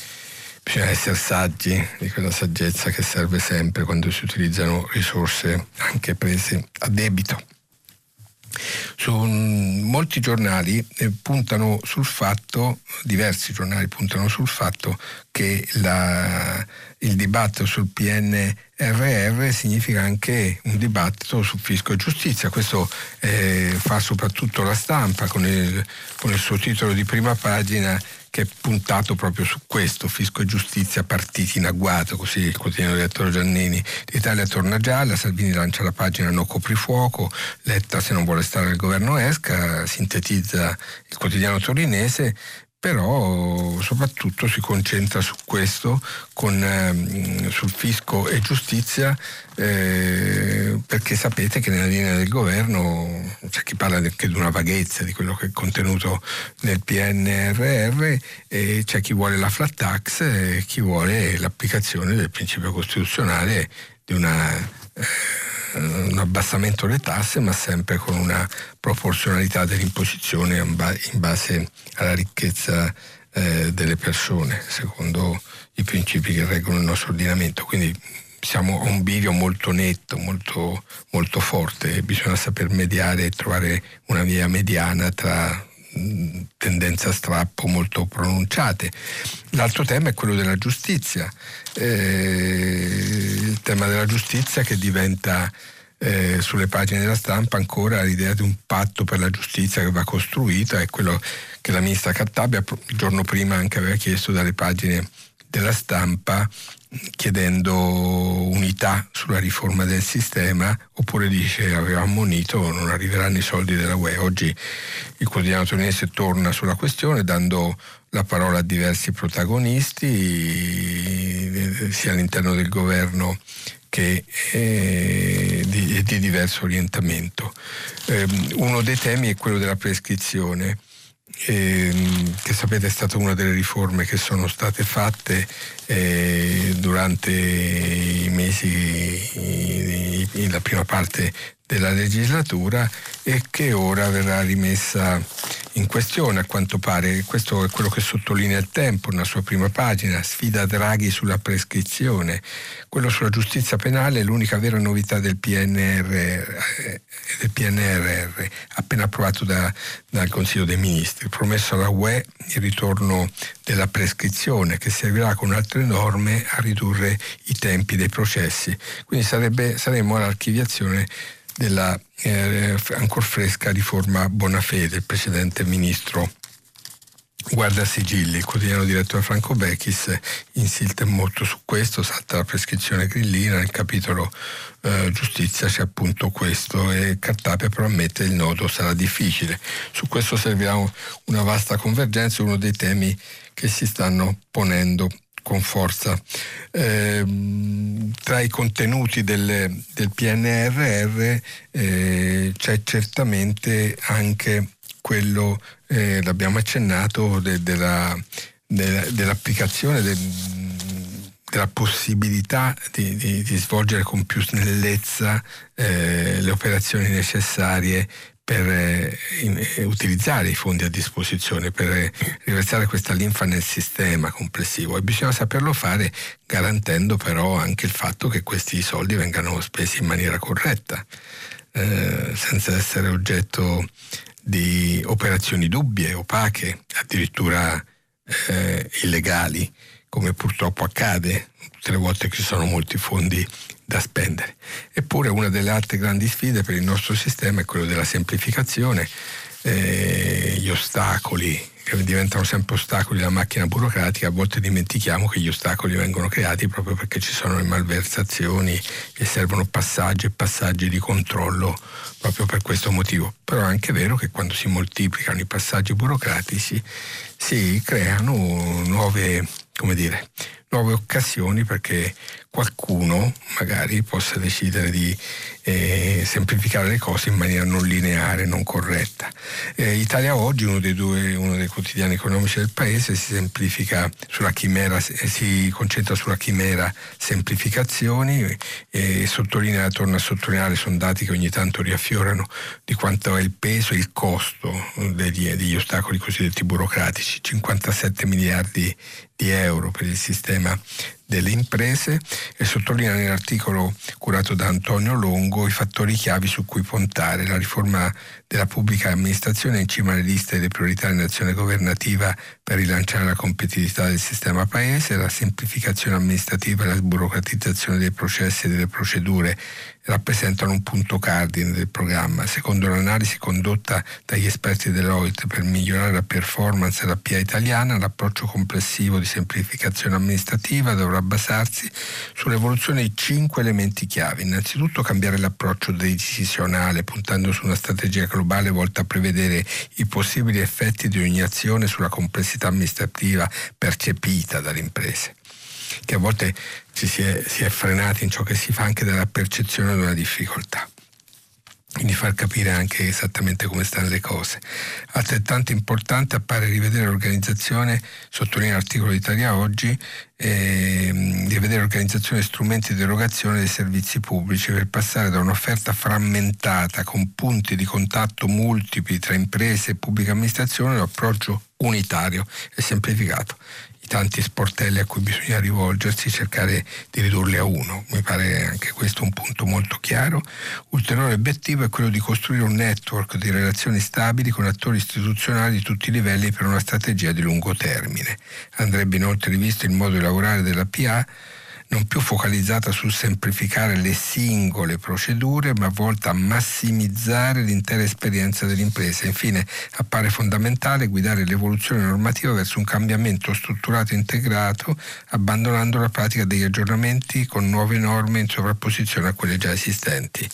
bisogna essere saggi, di quella saggezza che serve sempre quando si utilizzano risorse anche prese a debito. Su molti giornali puntano sul fatto, diversi giornali puntano sul fatto che la, il dibattito sul P N R R significa anche un dibattito su fisco e giustizia. Questo eh, fa soprattutto la stampa con il, con il suo titolo di prima pagina, che è puntato proprio su questo: fisco e giustizia, partiti in agguato. Così il quotidiano direttore Giannini: l'Italia torna gialla, Salvini lancia la pagina no coprifuoco, Letta se non vuole stare al governo esca, sintetizza il quotidiano torinese. Però soprattutto si concentra su questo, con, ehm, sul fisco e giustizia, eh, perché sapete che nella linea del governo c'è chi parla anche di una vaghezza di quello che è contenuto nel P N R R, e c'è chi vuole la flat tax e chi vuole l'applicazione del principio costituzionale di una, eh, un abbassamento delle tasse, ma sempre con una proporzionalità dell'imposizione in base alla ricchezza eh, delle persone, secondo i principi che reggono il nostro ordinamento. Quindi siamo a un bivio molto netto, molto, molto forte. Bisogna saper mediare e trovare una via mediana tra tendenze a strappo molto pronunciate. L'altro tema è quello della giustizia, eh, il tema della giustizia che diventa eh, sulle pagine della stampa ancora l'idea di un patto per la giustizia che va costruita. È quello che la ministra Cartabia il giorno prima anche aveva chiesto dalle pagine della stampa, chiedendo unità sulla riforma del sistema, oppure dice, aveva ammonito, non arriveranno i soldi della U E. Oggi il quotidiano torinese torna sulla questione dando la parola a diversi protagonisti, sia all'interno del governo che è di, di diverso orientamento. Uno dei temi è quello della prescrizione, che sapete è stata una delle riforme che sono state fatte eh, durante i mesi, la prima parte della legislatura, e che ora verrà rimessa in questione a quanto pare. Questo è quello che sottolinea il Tempo nella sua prima pagina: sfida Draghi sulla prescrizione. Quello sulla giustizia penale è l'unica vera novità del P N R R, del P N R R appena approvato da, dal Consiglio dei Ministri. Promesso alla U E il ritorno della prescrizione, che servirà con altre norme a ridurre i tempi dei processi. Quindi sarebbe, saremmo all'archiviazione della eh, ancor fresca riforma Bonafede, il precedente ministro Guardasigilli. Il quotidiano diretto da Franco Bechis insiste molto su questo, salta la prescrizione grillina, nel capitolo eh, giustizia c'è appunto questo, e Cartapia però ammette il nodo sarà difficile. Su questo servirà una vasta convergenza, uno dei temi che si stanno ponendo con forza. Eh, tra i contenuti del, del P N R R eh, c'è certamente anche quello, eh, l'abbiamo accennato, de, de la, de, dell'applicazione de, della possibilità di, di, di svolgere con più snellezza eh, le operazioni necessarie per eh, in, eh, utilizzare i fondi a disposizione, per eh, riversare questa linfa nel sistema complessivo, e bisogna saperlo fare garantendo però anche il fatto che questi soldi vengano spesi in maniera corretta, eh, senza essere oggetto di operazioni dubbie, opache, addirittura eh, illegali, come purtroppo accade tutte le volte che ci sono molti fondi da spendere. Eppure una delle altre grandi sfide per il nostro sistema è quella della semplificazione. Eh, gli ostacoli che diventano sempre ostacoli alla macchina burocratica, a volte dimentichiamo che gli ostacoli vengono creati proprio perché ci sono le malversazioni e servono passaggi e passaggi di controllo proprio per questo motivo. Però è anche vero che quando si moltiplicano i passaggi burocratici si creano nuove, come dire, nuove occasioni perché qualcuno magari possa decidere di eh, semplificare le cose in maniera non lineare, non corretta. Eh, Italia Oggi, uno dei due, uno dei quotidiani economici del paese, si semplifica sulla chimera, si concentra sulla chimera semplificazioni e sottolinea, torna a sottolineare, sono dati che ogni tanto riaffiorano, di quanto è il peso e il costo degli, degli ostacoli cosiddetti burocratici, cinquantasette miliardi di euro per il sistema delle imprese, e sottolinea nell'articolo curato da Antonio Longo i fattori chiavi su cui puntare. La riforma della pubblica amministrazione è in cima alle liste delle priorità dell'azione governativa per rilanciare la competitività del sistema paese. La semplificazione amministrativa e la sburocratizzazione dei processi e delle procedure rappresentano un punto cardine del programma. Secondo l'analisi condotta dagli esperti dell'O I T per migliorare la performance della P I A italiana, l'approccio complessivo di semplificazione amministrativa dovrà basarsi sull'evoluzione di cinque elementi chiave. Innanzitutto cambiare l'approccio decisionale, puntando su una strategia globale volta a prevedere i possibili effetti di ogni azione sulla complessità amministrativa percepita dalle imprese, che a volte ci si è, si è frenati in ciò che si fa anche dalla percezione di una difficoltà. Quindi far capire anche esattamente come stanno le cose. Altrettanto importante appare rivedere l'organizzazione, sottolinea l'articolo di Italia Oggi, ehm, rivedere l'organizzazione e strumenti di erogazione dei servizi pubblici per passare da un'offerta frammentata con punti di contatto multipli tra imprese e pubblica amministrazione all'approccio unitario e semplificato. I tanti sportelli a cui bisogna rivolgersi, cercare di ridurli a uno, mi pare anche questo un punto molto chiaro. Ulteriore obiettivo è quello di costruire un network di relazioni stabili con attori istituzionali di tutti i livelli per una strategia di lungo termine. Andrebbe inoltre rivisto il modo di lavorare della P A, non più focalizzata sul semplificare le singole procedure, ma volta a massimizzare l'intera esperienza dell'impresa. Infine, appare fondamentale guidare l'evoluzione normativa verso un cambiamento strutturato e integrato, abbandonando la pratica degli aggiornamenti con nuove norme in sovrapposizione a quelle già esistenti.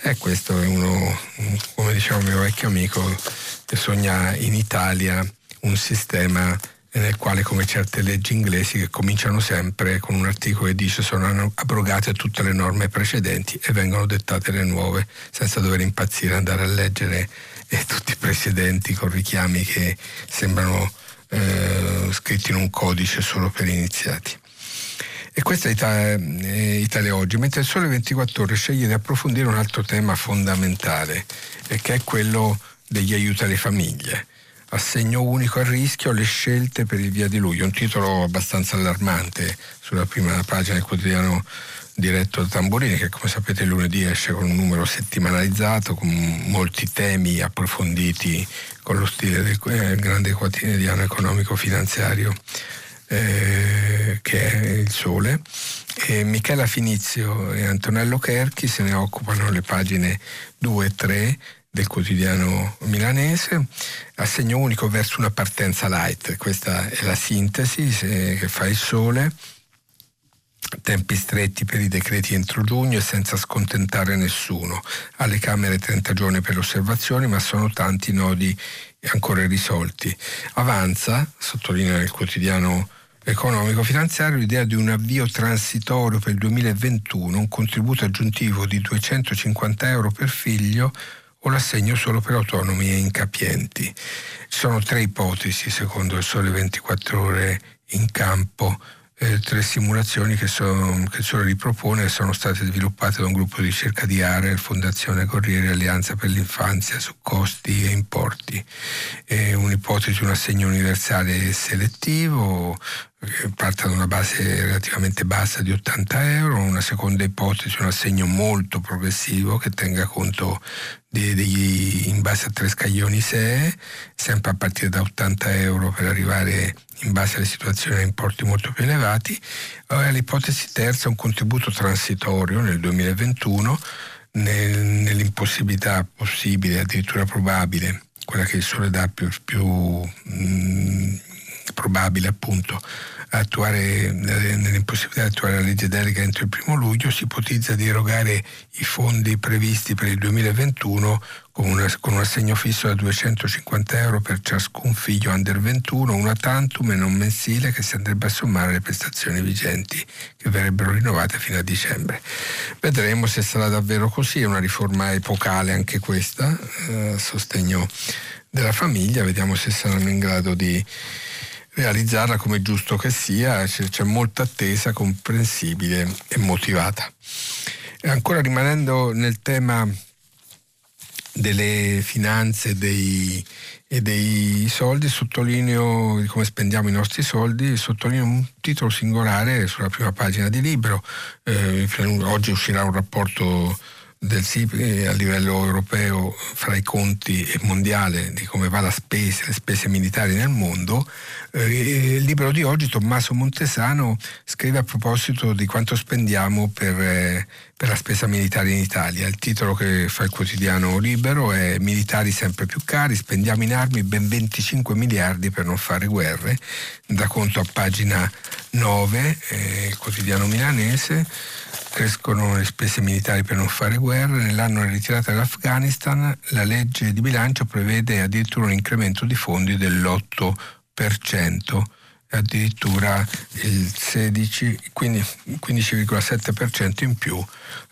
E questo è uno, come diceva un mio vecchio amico, che sogna in Italia un sistema nel quale, come certe leggi inglesi che cominciano sempre con un articolo che dice sono abrogate tutte le norme precedenti e vengono dettate le nuove, senza dover impazzire, andare a leggere eh, tutti i precedenti con richiami che sembrano eh, scritti in un codice solo per iniziati. E questa è Italia, eh, Italia Oggi, mentre il Sole ventiquattro Ore sceglie di approfondire un altro tema fondamentale, eh, che è quello degli aiuti alle famiglie. Assegno unico a rischio, le scelte per il via di luglio, un titolo abbastanza allarmante sulla prima pagina del quotidiano diretto da Tamburini, che come sapete lunedì esce con un numero settimanalizzato con molti temi approfonditi con lo stile del eh, grande quotidiano economico finanziario eh, che è Il Sole, e Michela Finizio e Antonello Cherchi se ne occupano le pagine due e tre del quotidiano milanese. Assegno unico verso una partenza light, questa è la sintesi se, che fa Il Sole. Tempi stretti per i decreti entro giugno e senza scontentare nessuno. Alle Camere trenta giorni per osservazioni, ma sono tanti nodi ancora irrisolti. Avanza, sottolinea il quotidiano economico-finanziario, l'idea di un avvio transitorio per il duemilaventuno, un contributo aggiuntivo di duecentocinquanta euro per figlio o l'assegno solo per autonomi e incapienti. Ci sono tre ipotesi, secondo Il Sole ventiquattro Ore, in campo. Eh, tre simulazioni che, sono, che solo ripropone, sono state sviluppate da un gruppo di ricerca di A R E, Fondazione Corriere, Alleanza per l'Infanzia, su costi e importi. Eh, un'ipotesi di un assegno universale selettivo che parta da una base relativamente bassa di ottanta euro, una seconda ipotesi un assegno molto progressivo che tenga conto di, di, in base a tre scaglioni S E E, sempre a partire da ottanta euro per arrivare in base alle situazioni a importi molto più elevati. Allora, l'ipotesi terza, un contributo transitorio nel duemilaventuno nel, nell'impossibilità possibile, addirittura probabile, quella che Il Sole dà più, più mh, probabile appunto, attuare, nell'impossibilità di attuare la legge delega entro il primo luglio, si ipotizza di erogare i fondi previsti per il duemilaventuno con, una, con un assegno fisso da duecentocinquanta euro per ciascun figlio under ventuno, una tantum e non mensile che si andrebbe a sommare alle prestazioni vigenti che verrebbero rinnovate fino a dicembre. Vedremo se sarà davvero così, è una riforma epocale anche questa, eh, sostegno della famiglia, vediamo se saranno in grado di realizzarla come giusto che sia, c'è molta attesa comprensibile e motivata. E ancora rimanendo nel tema delle finanze dei, e dei soldi, sottolineo di come spendiamo i nostri soldi, sottolineo un titolo singolare sulla prima pagina di Libero, eh, oggi uscirà un rapporto del S I P I a livello europeo fra i conti e mondiale di come va la spesa, le spese militari nel mondo. Eh, il Libero di oggi, Tommaso Montesano scrive a proposito di quanto spendiamo per, eh, per la spesa militare in Italia. Il titolo che fa il quotidiano Libero è "Militari sempre più cari, spendiamo in armi ben venticinque miliardi per non fare guerre", da conto a pagina nove, eh, il quotidiano milanese. Crescono le spese militari per non fare guerre, nell'anno della ritirata dall'Afghanistan la legge di bilancio prevede addirittura un incremento di fondi dell'otto per cento, addirittura il sedici, quindici virgola sette per cento in più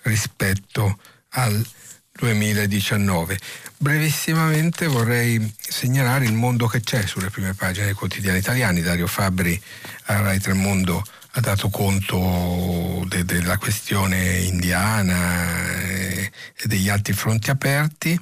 rispetto al duemiladiciannove. Brevissimamente vorrei segnalare il mondo che c'è sulle prime pagine dei quotidiani italiani. Dario Fabbri a Rai Tre Mondo ha dato conto de- della questione indiana e degli altri fronti aperti.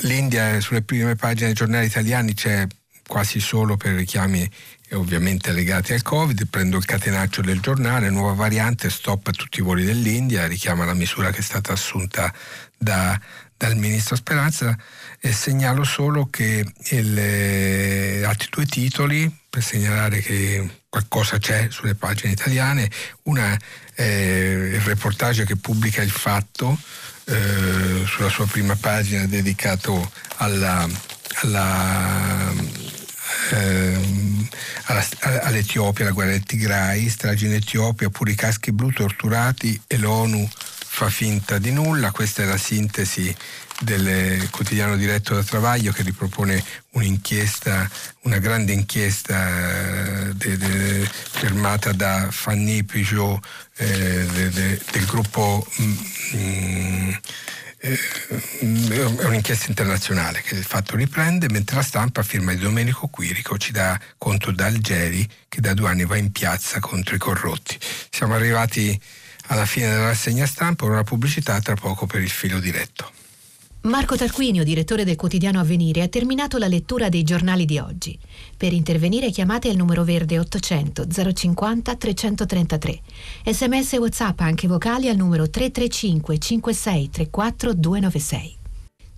L'India, sulle prime pagine dei giornali italiani, c'è quasi solo per richiami ovviamente legati al Covid. Prendo il catenaccio del Giornale: nuova variante, stop a tutti i voli dell'India, richiama la misura che è stata assunta da dal ministro Speranza, e segnalo solo che il, altri due titoli per segnalare che qualcosa c'è sulle pagine italiane. Una è il reportage che pubblica Il Fatto eh, sulla sua prima pagina, dedicato alla, alla Ehm, all'Etiopia, alla guerra del Tigray, stragi in Etiopia, pure i caschi blu torturati e l'ONU fa finta di nulla. Questa è la sintesi del quotidiano diretto da Travaglio, che ripropone un'inchiesta, una grande inchiesta de, de, fermata da Fanny Pigeot eh, de, de, del gruppo mh, mh, è un'inchiesta internazionale che Il Fatto riprende, mentre La Stampa, firma di Domenico Quirico, ci dà conto da Algeri che da due anni va in piazza contro i corrotti. Siamo arrivati alla fine della rassegna stampa, ora la pubblicità, tra poco per il filo diretto. Marco Tarquinio, direttore del quotidiano Avvenire, ha terminato la lettura dei giornali di oggi. Per intervenire chiamate il numero verde ottocento zero cinquanta trecentotrentatré. Sms e WhatsApp anche vocali al numero tre tre cinque cinque sei tre quattro due nove sei.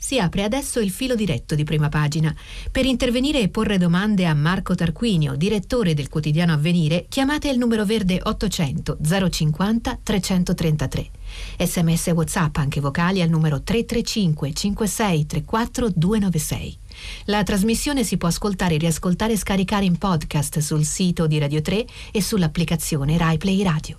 Si apre adesso il filo diretto di Prima Pagina per intervenire e porre domande a Marco Tarquinio, direttore del quotidiano Avvenire. Chiamate il numero verde ottocento zero cinquanta trecentotrentatré. Sms e WhatsApp anche vocali al numero tre tre cinque cinque sei tre quattro due nove sei. La trasmissione si può ascoltare, riascoltare e scaricare in podcast sul sito di Radio tre e sull'applicazione Rai Play Radio.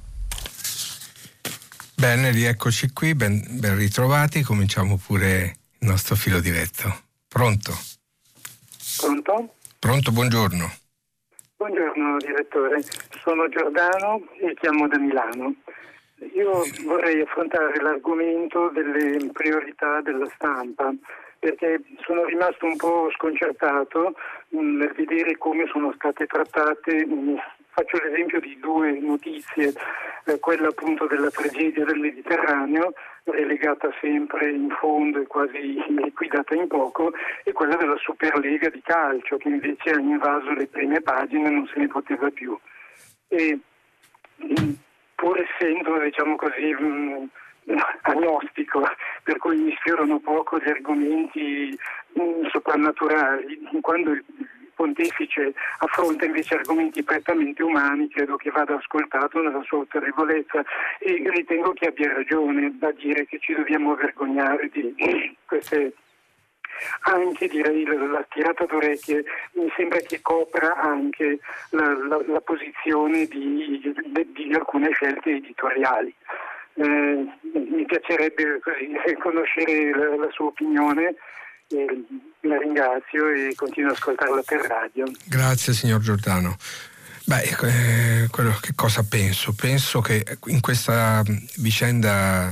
Bene, rieccoci qui, ben, ben ritrovati. Cominciamo pure il nostro filo diretto. Pronto? Pronto? Pronto, buongiorno. Buongiorno direttore, sono Giordano e chiamo da Milano. Io Bene. vorrei affrontare l'argomento delle priorità della stampa, perché sono rimasto un po' sconcertato nel vedere come sono state trattate. Faccio l'esempio di due notizie, eh, quella appunto della tragedia del Mediterraneo, relegata sempre in fondo e quasi liquidata in poco, e quella della Superlega di calcio, che invece ha invaso le prime pagine e non se ne poteva più. E pur essendo, diciamo così, mh, agnostico, per cui mi sfiorano poco gli argomenti mh, soprannaturali, quando il pontefice affronta invece argomenti prettamente umani, credo che vada ascoltato nella sua autorevolezza, e ritengo che abbia ragione da dire che ci dobbiamo vergognare di queste. Anche direi la tirata d'orecchie mi sembra che copra anche la, la, la posizione di, di alcune scelte editoriali. Eh, mi piacerebbe così conoscere la, la sua opinione, eh, la ringrazio e continuo ad ascoltarla per radio. Grazie signor Giordano. Beh, eh, quello, che cosa penso? Penso che in questa vicenda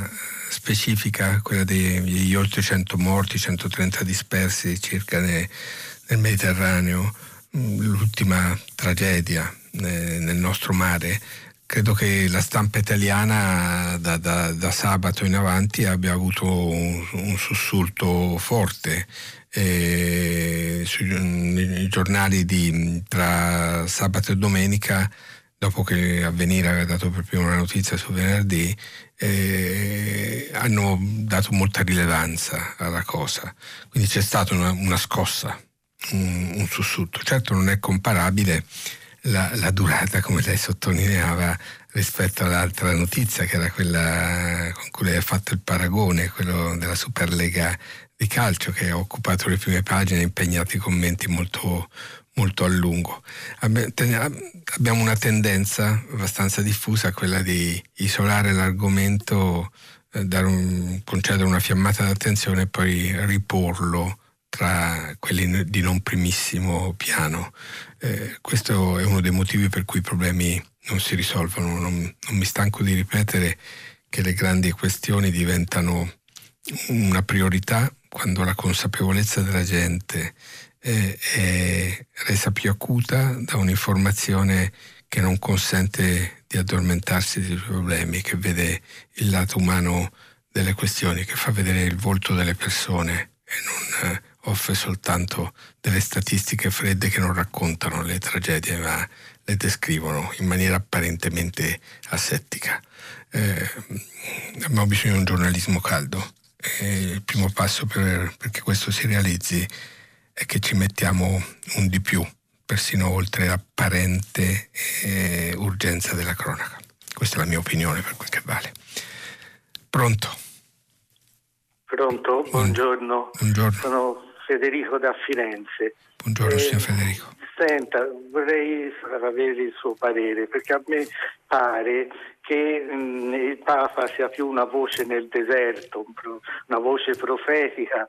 specifica, quella degli ottocento morti, centotrenta dispersi circa nel Mediterraneo, l'ultima tragedia nel nostro mare, credo che la stampa italiana da, da, da sabato in avanti abbia avuto un, un sussulto forte. E sui giornali di, tra sabato e domenica, dopo che Avvenire aveva dato per prima una notizia su venerdì, eh, hanno dato molta rilevanza alla cosa, quindi c'è stata una, una scossa, un, un sussulto. Certo non è comparabile la, la durata, come lei sottolineava, rispetto all'altra notizia, che era quella con cui lei ha fatto il paragone, quello della Superlega di calcio, che ha occupato le prime pagine e impegnato i commenti molto molto a lungo. Abbiamo una tendenza abbastanza diffusa, quella di isolare l'argomento, eh, dare un, concedere una fiammata d'attenzione e poi riporlo tra quelli di non primissimo piano. Eh, questo è uno dei motivi per cui i problemi non si risolvono. Non, non mi stanco di ripetere che le grandi questioni diventano una priorità quando la consapevolezza della gente è resa più acuta da un'informazione che non consente di addormentarsi dei problemi, che vede il lato umano delle questioni, che fa vedere il volto delle persone e non offre soltanto delle statistiche fredde che non raccontano le tragedie ma le descrivono in maniera apparentemente asettica. Eh, abbiamo bisogno di un giornalismo caldo, e il primo passo per, perché questo si realizzi è che ci mettiamo un di più, persino oltre l'apparente eh, urgenza della cronaca. Questa è la mia opinione, per quel che vale. Pronto? Pronto, buongiorno. Buongiorno. Sono Federico da Firenze. Buongiorno eh, signor Federico. Senta, vorrei avere il suo parere, perché a me pare che mh, il Papa sia più una voce nel deserto, una voce profetica,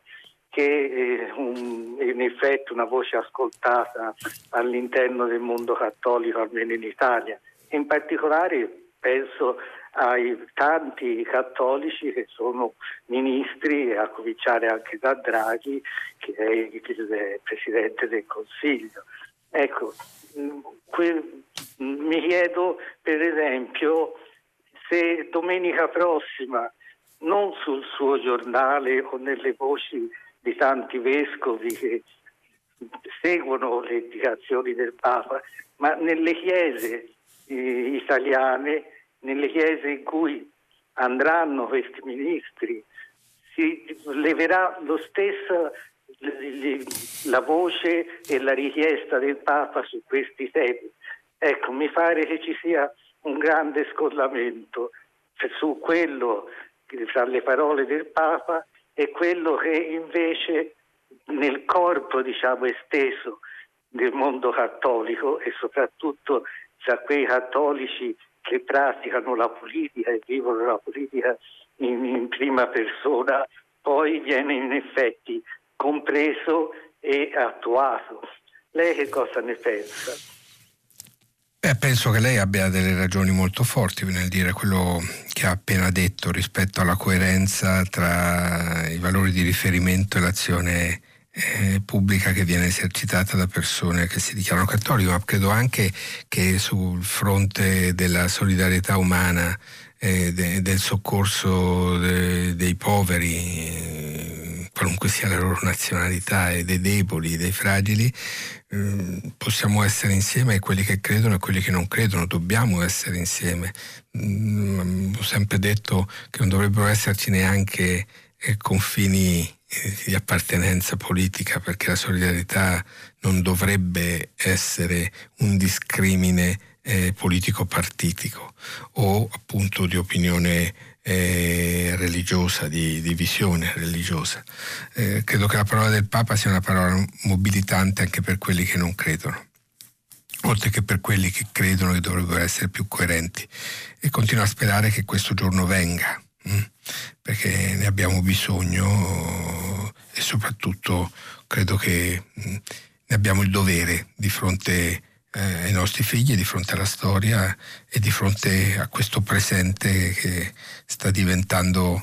che in effetti una voce ascoltata all'interno del mondo cattolico, almeno in Italia. In particolare penso ai tanti cattolici che sono ministri, a cominciare anche da Draghi, che è il Presidente del Consiglio. Ecco, mi chiedo per esempio se domenica prossima, non sul suo giornale o nelle voci di tanti vescovi che seguono le indicazioni del Papa, ma nelle chiese eh, italiane, nelle chiese in cui andranno questi ministri, si leverà lo stesso la voce e la richiesta del Papa su questi temi. Ecco, mi pare che ci sia un grande scollamento su quello tra le parole del Papa e quello che invece nel corpo, diciamo, esteso del mondo cattolico e soprattutto tra quei cattolici che praticano la politica e vivono la politica in, in prima persona, poi viene in effetti compreso e attuato. Lei che cosa ne pensa? Beh, penso che lei abbia delle ragioni molto forti nel dire quello che ha appena detto rispetto alla coerenza tra i valori di riferimento e l'azione eh, pubblica che viene esercitata da persone che si dichiarano cattoliche, ma credo anche che sul fronte della solidarietà umana e eh, de, del soccorso de, dei poveri, eh, qualunque sia la loro nazionalità, e dei deboli, dei fragili, possiamo essere insieme a quelli che credono e quelli che non credono, dobbiamo essere insieme. Ho sempre detto che non dovrebbero esserci neanche confini di appartenenza politica, perché la solidarietà non dovrebbe essere un discrimine eh, politico-partitico o appunto di opinione eh, religiosa, di, di visione religiosa. Eh, credo che la parola del Papa sia una parola mobilitante anche per quelli che non credono, oltre che per quelli che credono, che dovrebbero essere più coerenti, e continuo a sperare che questo giorno venga, mh? perché ne abbiamo bisogno e soprattutto credo che mh, ne abbiamo il dovere di fronte eh, ai nostri figli, di fronte alla storia e di fronte a questo presente che sta diventando,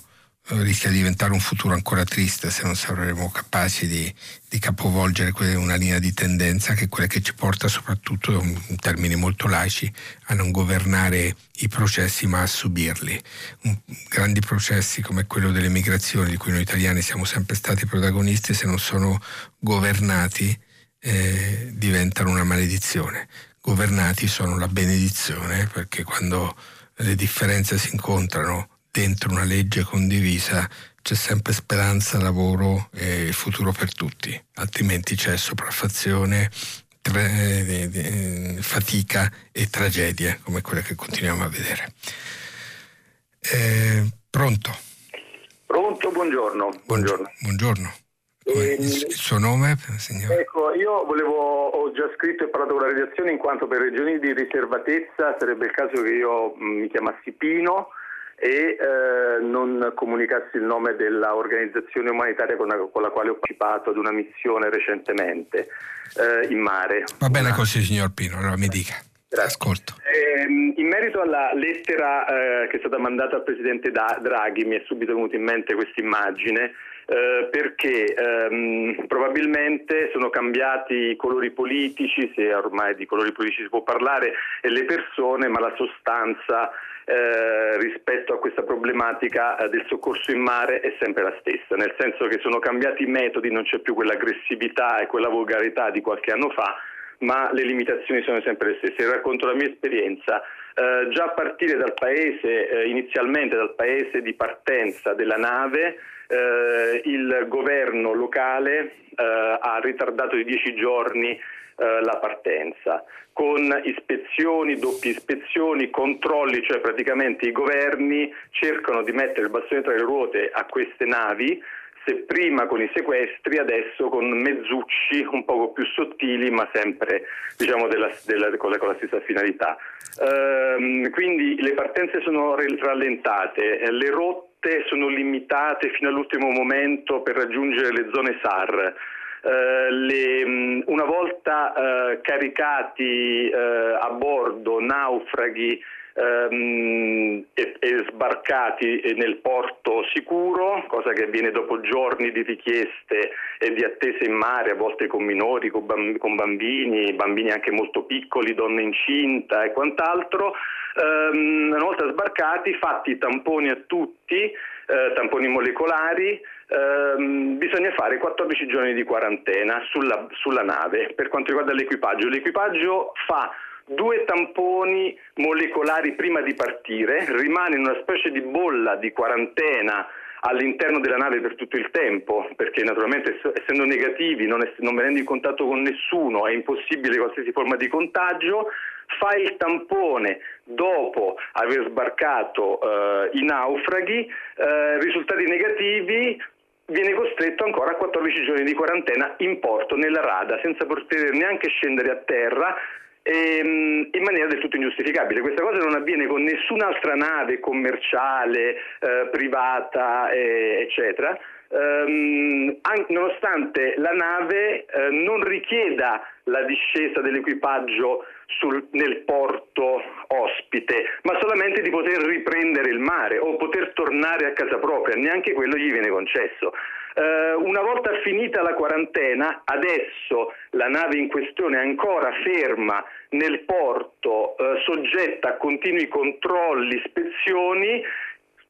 rischia di diventare un futuro ancora triste se non saremo capaci di, di capovolgere una linea di tendenza che è quella che ci porta, soprattutto in termini molto laici, a non governare i processi ma a subirli. Un, grandi processi come quello delle migrazioni, di cui noi italiani siamo sempre stati protagonisti, se non sono governati eh, diventano una maledizione. Governati sono la benedizione, perché quando le differenze si incontrano dentro una legge condivisa c'è sempre speranza, lavoro e futuro per tutti, altrimenti c'è sopraffazione, tre, eh, fatica e tragedie come quelle che continuiamo a vedere. Eh, pronto? Pronto, buongiorno. Buongiorno. Buongiorno. Eh, il, il suo nome, signore? Ecco, io volevo, ho già scritto e parlato con la redazione, in quanto per ragioni di riservatezza sarebbe il caso che io mh, mi chiamassi Pino e eh, non comunicassi il nome dell'organizzazione umanitaria con la, con la quale ho partecipato ad una missione recentemente eh, in mare. Va bene così, signor Pino, allora mi dica. Grazie. Ascolto. Eh, in merito alla lettera eh, che è stata mandata al Presidente Draghi, mi è subito venuta in mente questa immagine, eh, perché ehm, probabilmente sono cambiati i colori politici, se ormai di colori politici si può parlare, e le persone, ma la sostanza Eh, rispetto a questa problematica eh, del soccorso in mare è sempre la stessa, nel senso che sono cambiati i metodi, non c'è più quell'aggressività e quella volgarità di qualche anno fa, ma le limitazioni sono sempre le stesse. Racconto la mia esperienza. Eh, già a partire dal paese, eh, inizialmente dal paese di partenza della nave, eh, il governo locale eh, ha ritardato di dieci giorni eh, la partenza, con ispezioni, doppie ispezioni, controlli, cioè praticamente i governi cercano di mettere il bastone tra le ruote a queste navi, se prima con i sequestri, adesso con mezzucci un poco più sottili, ma sempre diciamo della, della, con, la, con la stessa finalità. Ehm, quindi le partenze sono rallentate, le rotte sono limitate fino all'ultimo momento per raggiungere le zone S A R. Uh, le, um, una volta uh, caricati uh, a bordo naufraghi um, e, e sbarcati nel porto sicuro, cosa che avviene dopo giorni di richieste e di attese in mare, a volte con minori, con, bamb- con bambini, bambini anche molto piccoli, donne incinta e quant'altro, um, una volta sbarcati fatti i tamponi a tutti, uh, tamponi molecolari, Um, bisogna fare quattordici giorni di quarantena sulla, sulla nave. Per quanto riguarda l'equipaggio, l'equipaggio fa due tamponi molecolari prima di partire, rimane in una specie di bolla di quarantena all'interno della nave per tutto il tempo, perché naturalmente essendo negativi, non, ess- non venendo in contatto con nessuno, è impossibile qualsiasi forma di contagio. Fa il tampone dopo aver sbarcato eh, i naufraghi, eh, risultati negativi, viene costretto ancora a quattordici giorni di quarantena in porto, nella rada, senza poter neanche scendere a terra, ehm, in maniera del tutto ingiustificabile. Questa cosa non avviene con nessun'altra nave commerciale, eh, privata, eh, eccetera, ehm, an- nonostante la nave eh, non richieda la discesa dell'equipaaggio Sul, nel porto ospite, ma solamente di poter riprendere il mare o poter tornare a casa propria. Neanche quello gli viene concesso. Eh, una volta finita la quarantena, adesso la nave in questione è ancora ferma nel porto, eh, soggetta a continui controlli, ispezioni,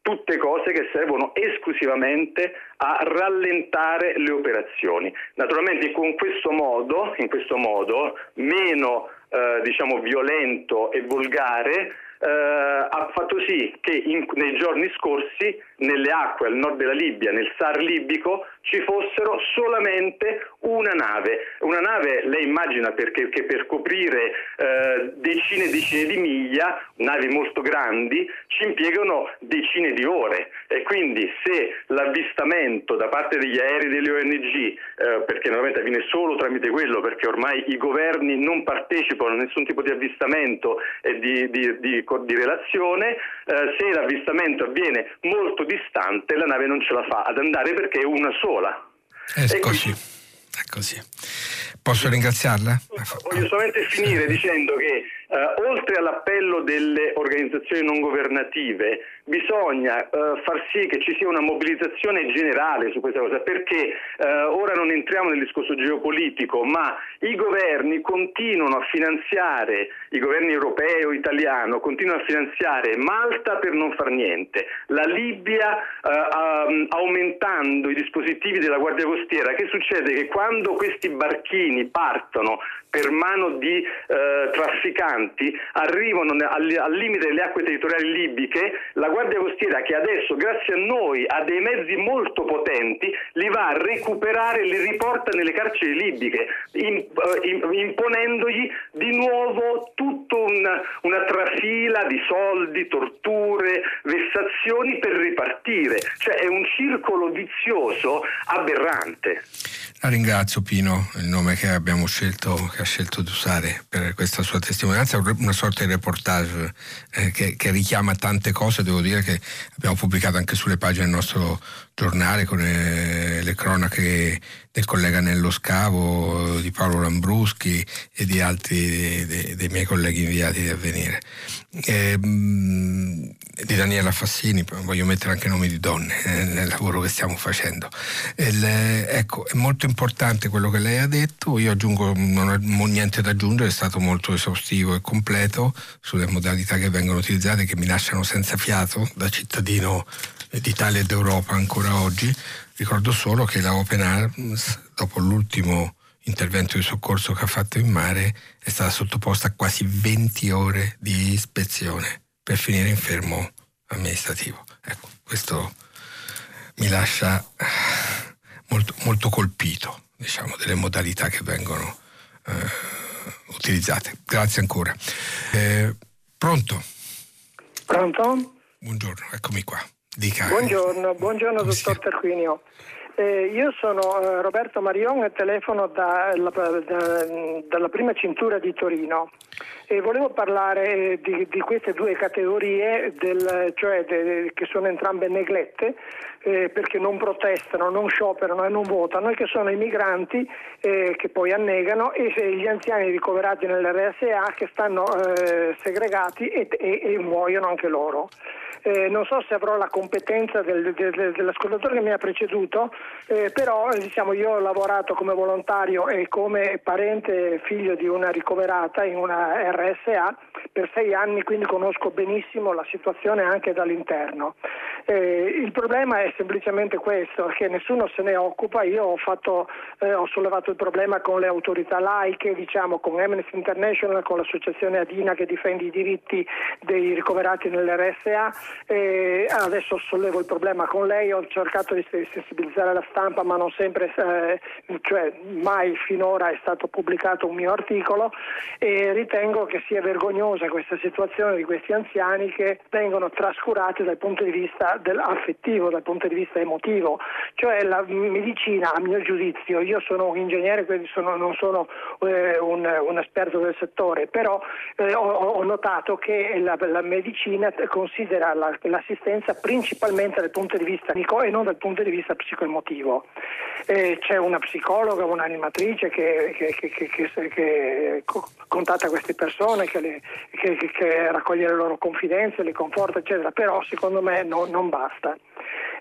tutte cose che servono esclusivamente a rallentare le operazioni. Naturalmente con questo modo, in questo modo meno eh, diciamo violento e volgare, eh, ha fatto sì che in, nei giorni scorsi nelle acque al nord della Libia, nel Sar libico, ci fossero solamente una nave. Una nave, lei immagina, perché che per coprire eh, decine e decine di miglia, navi molto grandi, ci impiegano decine di ore, e quindi se l'avvistamento da parte degli aerei delle O N G, eh, perché normalmente avviene solo tramite quello, perché ormai i governi non partecipano a nessun tipo di avvistamento e di, di, di, di relazione, eh, se l'avvistamento avviene molto distante, la nave non ce la fa ad andare perché è una sola. È così, è così. Posso ringraziarla? Voglio solamente finire dicendo che eh, oltre all'appello delle organizzazioni non governative bisogna eh, far sì che ci sia una mobilitazione generale su questa cosa, perché eh, ora non entriamo nel discorso geopolitico, ma i governi continuano a finanziare, i governi europeo, italiano, continuano a finanziare Malta per non far niente, la Libia eh, aumentando i dispositivi della Guardia Costiera. Che succede? Che quando questi barchini partono per mano di eh, trafficanti, arrivano al, al limite delle acque territoriali libiche, la Guardia Costiera, che adesso grazie a noi ha dei mezzi molto potenti, li va a recuperare, li riporta nelle carceri libiche, in, in, imponendogli di nuovo tutta una, una trafila di soldi, torture, vessazioni per ripartire. Cioè è un circolo vizioso aberrante. La ringrazio, Pino, il nome che abbiamo scelto, che ha scelto di usare per questa sua testimonianza, una sorta di reportage eh, che, che richiama tante cose. Devo dire che abbiamo pubblicato anche sulle pagine del nostro giornale con eh, le cronache del collega Nello Scavo, di Paolo Lambruschi e di altri dei, dei miei colleghi inviati di Avvenire, e, mh, di Daniela Fassini. Voglio mettere anche nomi di donne eh, nel lavoro che stiamo facendo. E le, ecco, è molto importante quello che lei ha detto. Io aggiungo, non ho niente da aggiungere, è stato molto esaustivo e completo sulle modalità che vengono utilizzate, che mi lasciano senza fiato da cittadino d'Italia ed Europa ancora oggi. Ricordo solo che la Open Arms, dopo l'ultimo intervento di soccorso che ha fatto in mare, è stata sottoposta a quasi venti ore di ispezione per finire in fermo amministrativo. Ecco, questo mi lascia molto, molto colpito, diciamo, delle modalità che vengono eh, utilizzate. Grazie ancora. Eh, pronto? Pronto? Buongiorno, eccomi qua. Dica. Buongiorno, buongiorno dottor Tarquinio. Eh, io sono eh, Roberto Marion e telefono da, la, da, dalla prima cintura di Torino e volevo parlare di, di queste due categorie, del, cioè de, che sono entrambe neglette eh, perché non protestano, non scioperano e non votano, e che sono i migranti eh, che poi annegano, e gli anziani ricoverati nell'erre esse a che stanno eh, segregati e, e, e muoiono anche loro. Eh, non so se avrò la competenza del, del, dell'ascoltatore che mi ha preceduto, eh, però diciamo io ho lavorato come volontario e come parente figlio di una ricoverata in una erre esse a per sei anni, quindi conosco benissimo la situazione anche dall'interno. Eh, il problema è semplicemente questo, che nessuno se ne occupa. Io ho fatto eh, ho sollevato il problema con le autorità laiche, diciamo, con Amnesty International, con l'associazione Adina che difende i diritti dei ricoverati nell'erre esse a, eh, adesso sollevo il problema con lei, ho cercato di sensibilizzare la stampa, ma non sempre, eh, cioè mai finora è stato pubblicato un mio articolo, e ritengo che sia vergognosa questa situazione di questi anziani che vengono trascurati dal punto di vista del affettivo, dal punto di vista emotivo. Cioè la medicina, a mio giudizio, io sono un ingegnere, quindi sono, non sono eh, un, un esperto del settore, però eh, ho, ho notato che la, la medicina considera la, l'assistenza principalmente dal punto di vista clinico e non dal punto di vista psicoemotivo. Eh, c'è una psicologa, un'animatrice che, che, che, che, che, che contatta queste persone, che, le, che, che, che raccoglie le loro confidenze, le conforta, eccetera, però secondo me no, non basta.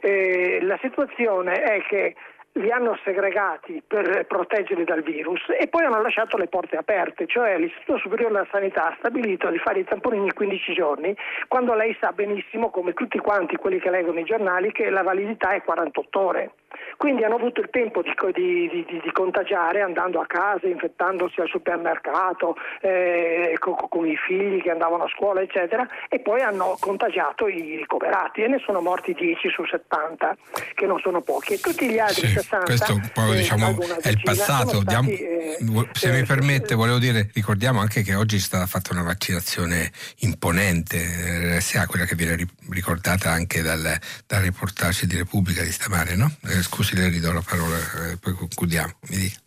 Eh, la situazione è che li hanno segregati per proteggerli dal virus e poi hanno lasciato le porte aperte, cioè l'Istituto Superiore della Sanità ha stabilito di fare i tamponi ogni quindici giorni, quando lei sa benissimo, come tutti quanti quelli che leggono i giornali, che la validità è quarantotto ore. Quindi hanno avuto il tempo di, di, di, di contagiare andando a casa, infettandosi al supermercato, eh, con, con i figli che andavano a scuola, eccetera, e poi hanno contagiato i ricoverati e ne sono morti dieci su settanta, che non sono pochi, e tutti gli altri sì, sessanta, questo poi, eh, diciamo, è il passato. Stati, Diamo, eh, se eh, mi permette, volevo dire, ricordiamo anche che oggi è stata fatta una vaccinazione imponente, l'erre esse a, quella che viene ricordata anche dal, dal reportage di Repubblica di stamane, no? Scusi, le ridò la parola, poi concludiamo, mi dica.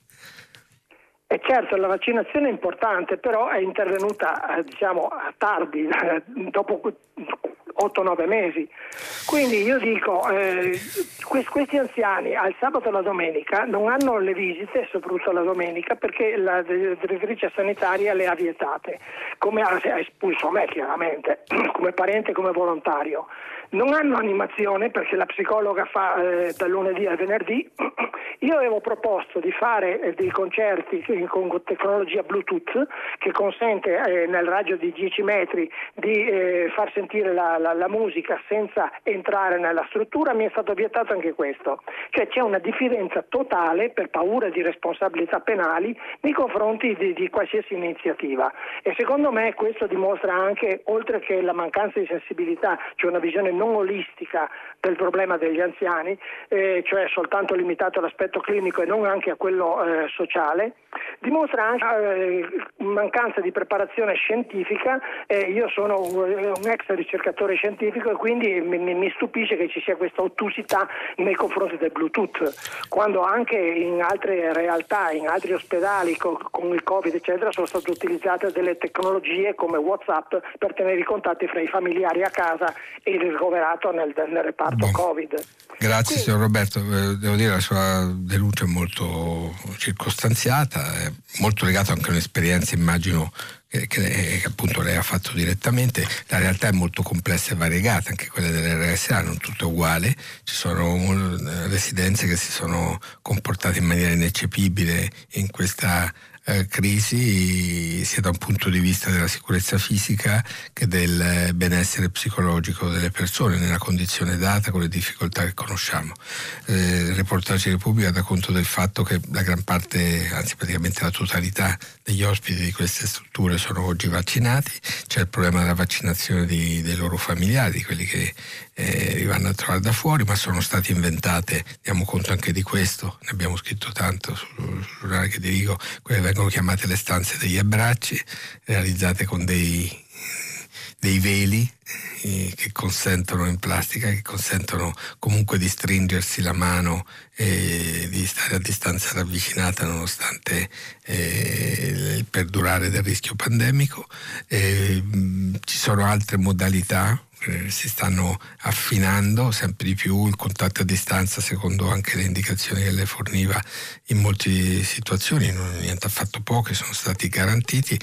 E certo, la vaccinazione è importante, però è intervenuta, diciamo, tardi, dopo otto nove mesi. Quindi io dico, eh, questi anziani al sabato e alla domenica non hanno le visite, soprattutto la domenica, perché la direttrice sanitaria le ha vietate, come ha espulso me chiaramente, come parente e come volontario. Non hanno animazione perché la psicologa fa eh, dal lunedì al venerdì. Io avevo proposto di fare eh, dei concerti con tecnologia Bluetooth che consente eh, nel raggio di dieci metri di eh, far sentire la, la, la musica senza entrare nella struttura. Mi è stato vietato anche questo, cioè c'è una diffidenza totale per paura di responsabilità penali nei confronti di, di qualsiasi iniziativa, e secondo me questo dimostra anche, oltre che la mancanza di sensibilità, c'è una visione non olistica del problema degli anziani, eh, cioè soltanto limitato all'aspetto clinico e non anche a quello eh, sociale. Dimostra anche eh, mancanza di preparazione scientifica. Eh, io sono un, un ex ricercatore scientifico e quindi mi, mi stupisce che ci sia questa ottusità nei confronti del Bluetooth, quando anche in altre realtà, in altri ospedali con, con il Covid eccetera, sono state utilizzate delle tecnologie come WhatsApp per tenere i contatti fra i familiari a casa e il ricoverato nel, nel reparto bon. Covid. Grazie. Quindi, signor Roberto, devo dire la sua denuncia è molto circostanziata, è molto legata anche a un'esperienza, immagino, che, che appunto lei ha fatto direttamente. La realtà è molto complessa e variegata, anche quella dell'erre esse a, non tutto è uguale, ci sono residenze che si sono comportate in maniera ineccepibile in questa crisi, sia da un punto di vista della sicurezza fisica che del benessere psicologico delle persone nella condizione data, con le difficoltà che conosciamo. Eh, il reportage di Repubblica dà conto del fatto che la gran parte, anzi praticamente la totalità degli ospiti di queste strutture sono oggi vaccinati. C'è il problema della vaccinazione di, dei loro familiari, di quelli che eh, li vanno a trovare da fuori, ma sono state inventate, diamo conto anche di questo, ne abbiamo scritto tanto sul giornale che dirigo, quelle vengono chiamate le stanze degli abbracci, realizzate con dei, dei veli eh, che consentono, in plastica, che consentono comunque di stringersi la mano e di stare a distanza ravvicinata nonostante eh, il perdurare del rischio pandemico. Eh, ci sono altre modalità, si stanno affinando sempre di più, il contatto a distanza secondo anche le indicazioni che le forniva in molte situazioni, non niente affatto poche, sono stati garantiti.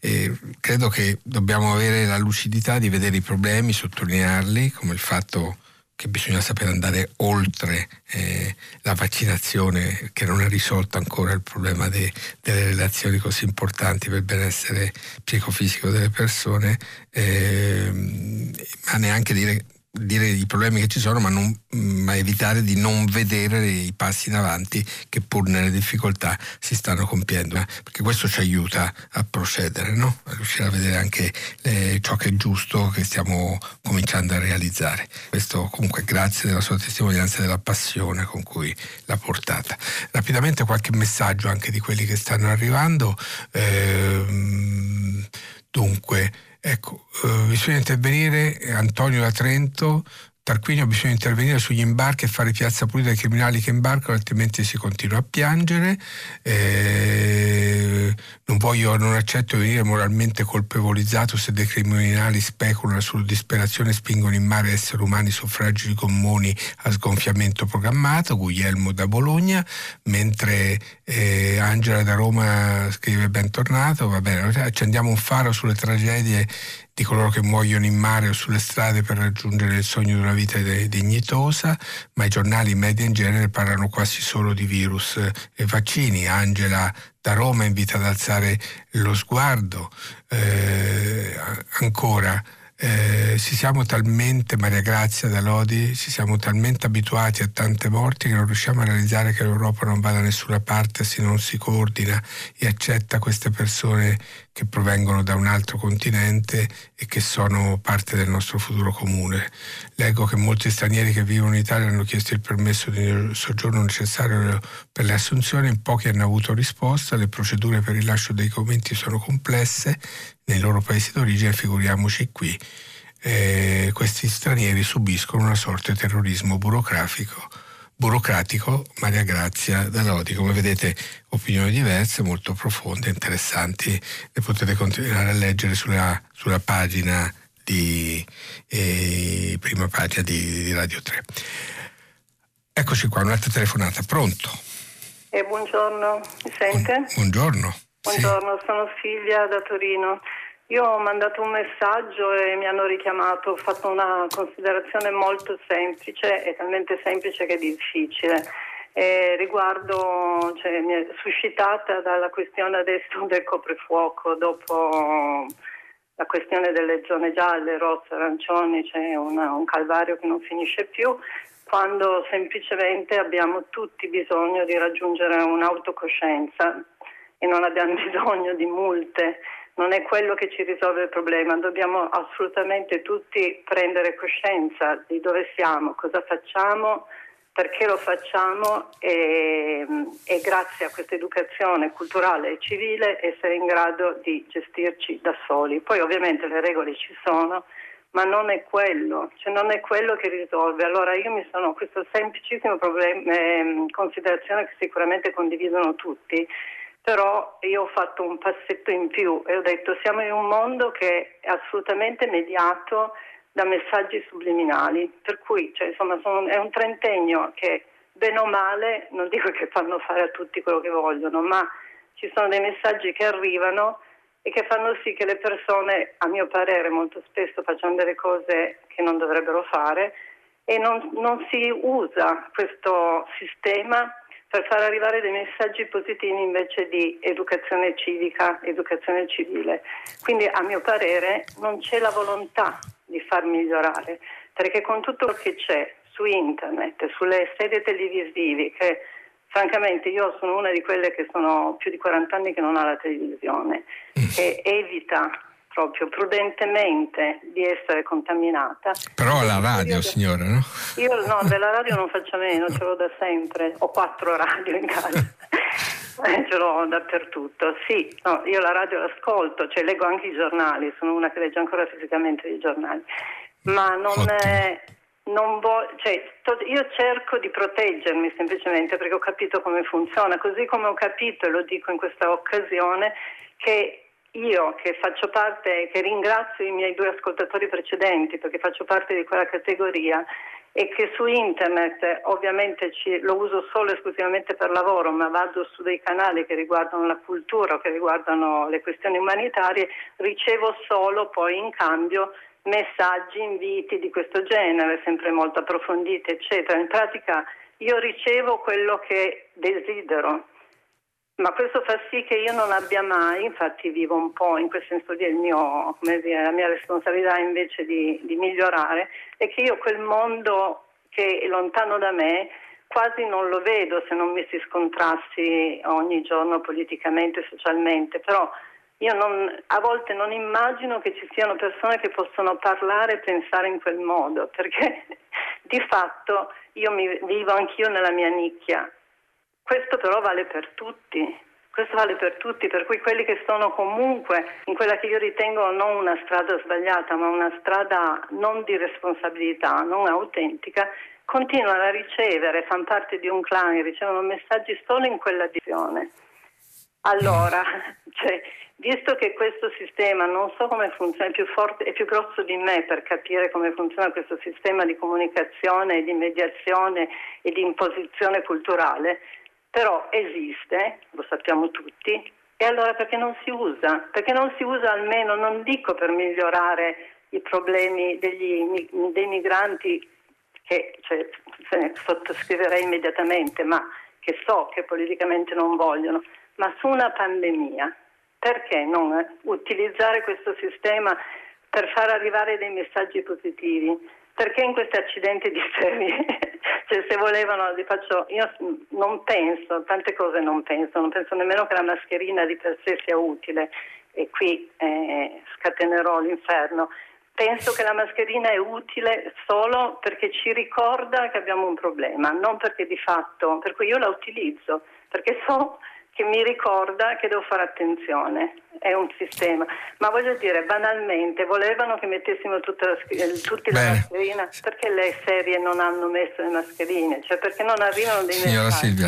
E credo che dobbiamo avere la lucidità di vedere i problemi, sottolinearli, come il fatto che bisogna sapere andare oltre eh, la vaccinazione, che non ha risolto ancora il problema de, delle relazioni così importanti per il benessere psicofisico delle persone, eh, ma neanche dire... dire i problemi che ci sono, ma, non, ma evitare di non vedere i passi in avanti che pur nelle difficoltà si stanno compiendo, perché questo ci aiuta a procedere, no? A riuscire a vedere anche le, ciò che è giusto, che stiamo cominciando a realizzare. Questo comunque grazie della sua testimonianza e della passione con cui l'ha portata. Rapidamente qualche messaggio anche di quelli che stanno arrivando. Ehm, dunque Ecco, eh, bisogna intervenire, Antonio da Trento, Tarquinio, bisogna intervenire sugli imbarchi e fare piazza pulita ai criminali che imbarcano, altrimenti si continua a piangere. Eh, non voglio, non accetto di venire moralmente colpevolizzato se dei criminali speculano sulla disperazione e spingono in mare esseri umani su fragili gommoni a sgonfiamento programmato. Guglielmo da Bologna, mentre eh, Angela da Roma scrive bentornato. Va bene, accendiamo un faro sulle tragedie di coloro che muoiono in mare o sulle strade per raggiungere il sogno di una vita dignitosa, ma i giornali, i media in genere parlano quasi solo di virus e vaccini. Angela da Roma invita ad alzare lo sguardo. Eh, ancora Eh, ci siamo talmente, Maria Grazia da Lodi, ci siamo talmente abituati a tante morti che non riusciamo a realizzare che l'Europa non va da nessuna parte se non si coordina e accetta queste persone che provengono da un altro continente e che sono parte del nostro futuro comune. Leggo che molti stranieri che vivono in Italia hanno chiesto il permesso di soggiorno necessario per le assunzioni, in pochi hanno avuto risposta, le procedure per il rilascio dei documenti sono complesse nei loro paesi d'origine, figuriamoci qui. Eh, questi stranieri subiscono una sorta di terrorismo burocratico, burocratico. Maria Grazia da Lodi. Come vedete, opinioni diverse, molto profonde, interessanti, le potete continuare a leggere sulla, sulla pagina di eh, prima pagina di, di Radio tre. Eccoci qua, un'altra telefonata. Pronto? Eh, buongiorno, mi sente? Bu- buongiorno. Buongiorno, sì. Sono Silvia da Torino. Io ho mandato un messaggio e mi hanno richiamato, ho fatto una considerazione molto semplice, è talmente semplice che è difficile. Eh, riguardo, cioè, mi è suscitata dalla questione adesso del coprifuoco, dopo la questione delle zone gialle, rosse, arancioni, c'è una, un calvario che non finisce più, quando semplicemente abbiamo tutti bisogno di raggiungere un'autocoscienza e non abbiamo bisogno di multe. Non è quello che ci risolve il problema, dobbiamo assolutamente tutti prendere coscienza di dove siamo, cosa facciamo, perché lo facciamo e, e grazie a questa educazione culturale e civile essere in grado di gestirci da soli. Poi ovviamente le regole ci sono, ma non è quello, cioè non è quello che risolve. Allora io mi sono, questo semplicissimo problema, eh, considerazione che sicuramente condividono tutti, però io ho fatto un passetto in più e ho detto siamo in un mondo che è assolutamente mediato da messaggi subliminali, per cui cioè, insomma, sono, è un trentennio che bene o male, non dico che fanno fare a tutti quello che vogliono, ma ci sono dei messaggi che arrivano e che fanno sì che le persone, a mio parere, molto spesso facciano delle cose che non dovrebbero fare e non, non si usa questo sistema per far arrivare dei messaggi positivi invece di educazione civica, educazione civile. Quindi a mio parere non c'è la volontà di far migliorare, perché con tutto quello che c'è su internet, sulle serie televisive, che francamente io sono una di quelle che sono più di quaranta anni che non ha la televisione, che evita proprio prudentemente di essere contaminata. Però la radio, io, signora, no? Io no, della radio non faccio meno, ce l'ho da sempre, ho quattro radio in casa, ce l'ho dappertutto. Sì, no, io la radio l'ascolto, cioè leggo anche i giornali, sono una che legge ancora fisicamente i giornali, ma non è, non voglio, cioè to, io cerco di proteggermi semplicemente perché ho capito come funziona, così come ho capito, e lo dico in questa occasione, che io che faccio parte, che ringrazio i miei due ascoltatori precedenti perché faccio parte di quella categoria e che su internet ovviamente ci, lo uso solo esclusivamente per lavoro, ma vado su dei canali che riguardano la cultura o che riguardano le questioni umanitarie, ricevo solo poi in cambio messaggi, inviti di questo genere, sempre molto approfonditi, eccetera. In pratica io ricevo quello che desidero, ma questo fa sì che io non abbia mai, infatti vivo un po' in quel senso lì, il mio, come dire, la mia responsabilità invece di, di migliorare, è che io quel mondo che è lontano da me quasi non lo vedo, se non mi si scontrassi ogni giorno politicamente e socialmente, però io non, a volte non immagino che ci siano persone che possono parlare e pensare in quel modo, perché di fatto io mi vivo anch'io nella mia nicchia. Questo però vale per tutti, questo vale per tutti, per cui quelli che sono comunque in quella che io ritengo non una strada sbagliata, ma una strada non di responsabilità, non autentica, continuano a ricevere, fanno parte di un clan, ricevono messaggi solo in quella direzione. Allora, cioè, visto che questo sistema non so come funziona, è più forte, è più grosso di me per capire come funziona questo sistema di comunicazione e di mediazione e di imposizione culturale, però esiste, lo sappiamo tutti, e allora perché non si usa? Perché non si usa almeno, non dico per migliorare i problemi degli, dei migranti, che cioè, se ne sottoscriverei immediatamente, ma che so che politicamente non vogliono, ma su una pandemia, perché non utilizzare questo sistema per far arrivare dei messaggi positivi? Perché in questi accidenti di serie, cioè se volevano, li faccio, io non penso, tante cose non penso, non penso nemmeno che la mascherina di per sé sia utile, e qui eh, scatenerò l'inferno. Penso che la mascherina è utile solo perché ci ricorda che abbiamo un problema, non perché di fatto, per cui io la utilizzo, perché so che mi ricorda che devo fare attenzione, è un sistema. Ma voglio dire, banalmente, volevano che mettessimo tutta la, tutti la mascherina, perché le serie non hanno messo le mascherine? Cioè perché non arrivano dei signora messaggi? Silvia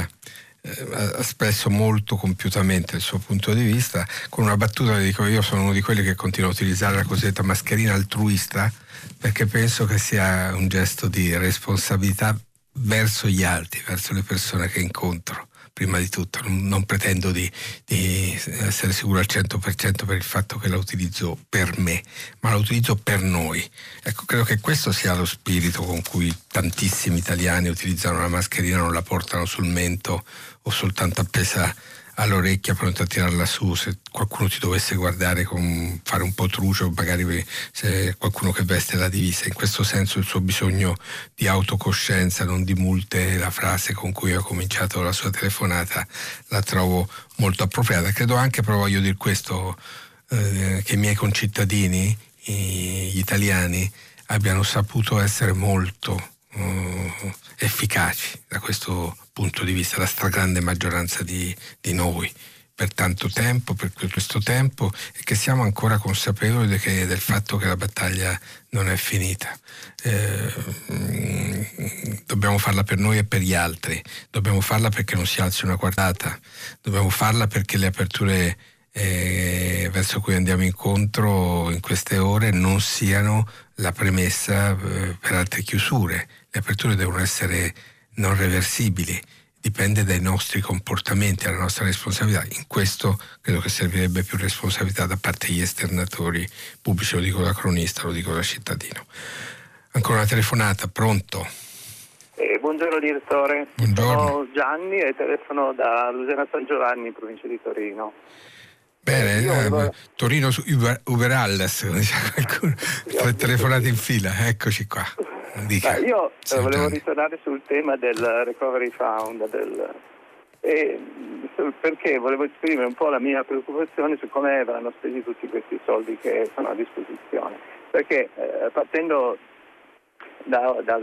ha espresso molto compiutamente il suo punto di vista, con una battuta le dico, io sono uno di quelli che continua a utilizzare la cosiddetta mascherina altruista, perché penso che sia un gesto di responsabilità verso gli altri, verso le persone che incontro. Prima di tutto, non pretendo di, di essere sicuro al cento per cento per il fatto che la utilizzo per me, ma la utilizzo per noi. Ecco, credo che questo sia lo spirito con cui tantissimi italiani utilizzano la mascherina, non la portano sul mento o soltanto appesa all'orecchia pronta a tirarla su se qualcuno ti dovesse guardare, con fare un po' trucio, magari se qualcuno che veste la divisa. In questo senso il suo bisogno di autocoscienza, non di multe, la frase con cui ho cominciato la sua telefonata la trovo molto appropriata. Credo anche, però voglio dire questo, eh, che i miei concittadini, i, gli italiani, abbiano saputo essere molto eh, efficaci da questo punto di vista, la stragrande maggioranza di, di noi, per tanto tempo, per questo tempo, e che siamo ancora consapevoli che, del fatto che la battaglia non è finita. Eh, dobbiamo farla per noi e per gli altri, dobbiamo farla perché non si alzi una guardata, dobbiamo farla perché le aperture eh, verso cui andiamo incontro in queste ore non siano la premessa eh, per altre chiusure. Le aperture devono essere non reversibili, dipende dai nostri comportamenti, dalla nostra responsabilità. In questo credo che servirebbe più responsabilità da parte degli esternatori pubblici, lo dico da cronista, lo dico da cittadino. Ancora una telefonata, pronto? Eh, buongiorno direttore, buongiorno. Sono Gianni e telefono da Lusena San Giovanni, provincia di Torino. Bene, eh, eh, Torino su Uber, Uberalles, come dice qualcuno, tre telefonate in fila, eccoci qua. Dica, ah, io eh, volevo ritornare sul tema del Recovery Fund del, eh, perché volevo esprimere un po' la mia preoccupazione su come verranno spesi tutti questi soldi che sono a disposizione, perché eh, partendo da, da,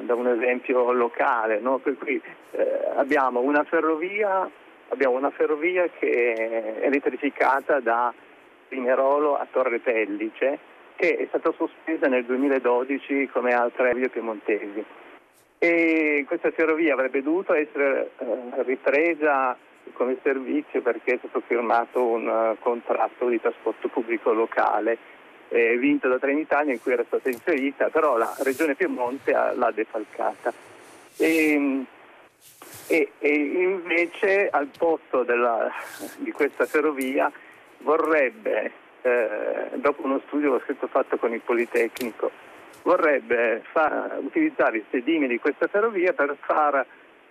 da un esempio locale, no? Per cui eh, abbiamo una ferrovia abbiamo una ferrovia che è elettrificata da Pinerolo a Torre Pellice, che è stata sospesa nel duemiladodici come altre vie piemontesi, e questa ferrovia avrebbe dovuto essere eh, ripresa come servizio perché è stato firmato un uh, contratto di trasporto pubblico locale eh, vinto da Trenitalia, in cui era stata inserita, però la regione Piemonte ha, l'ha defalcata e, e, e invece al posto della, di questa ferrovia vorrebbe eh, dopo uno studio l'ho scritto fatto con il Politecnico, vorrebbe fa, utilizzare i sedimi di questa ferrovia per far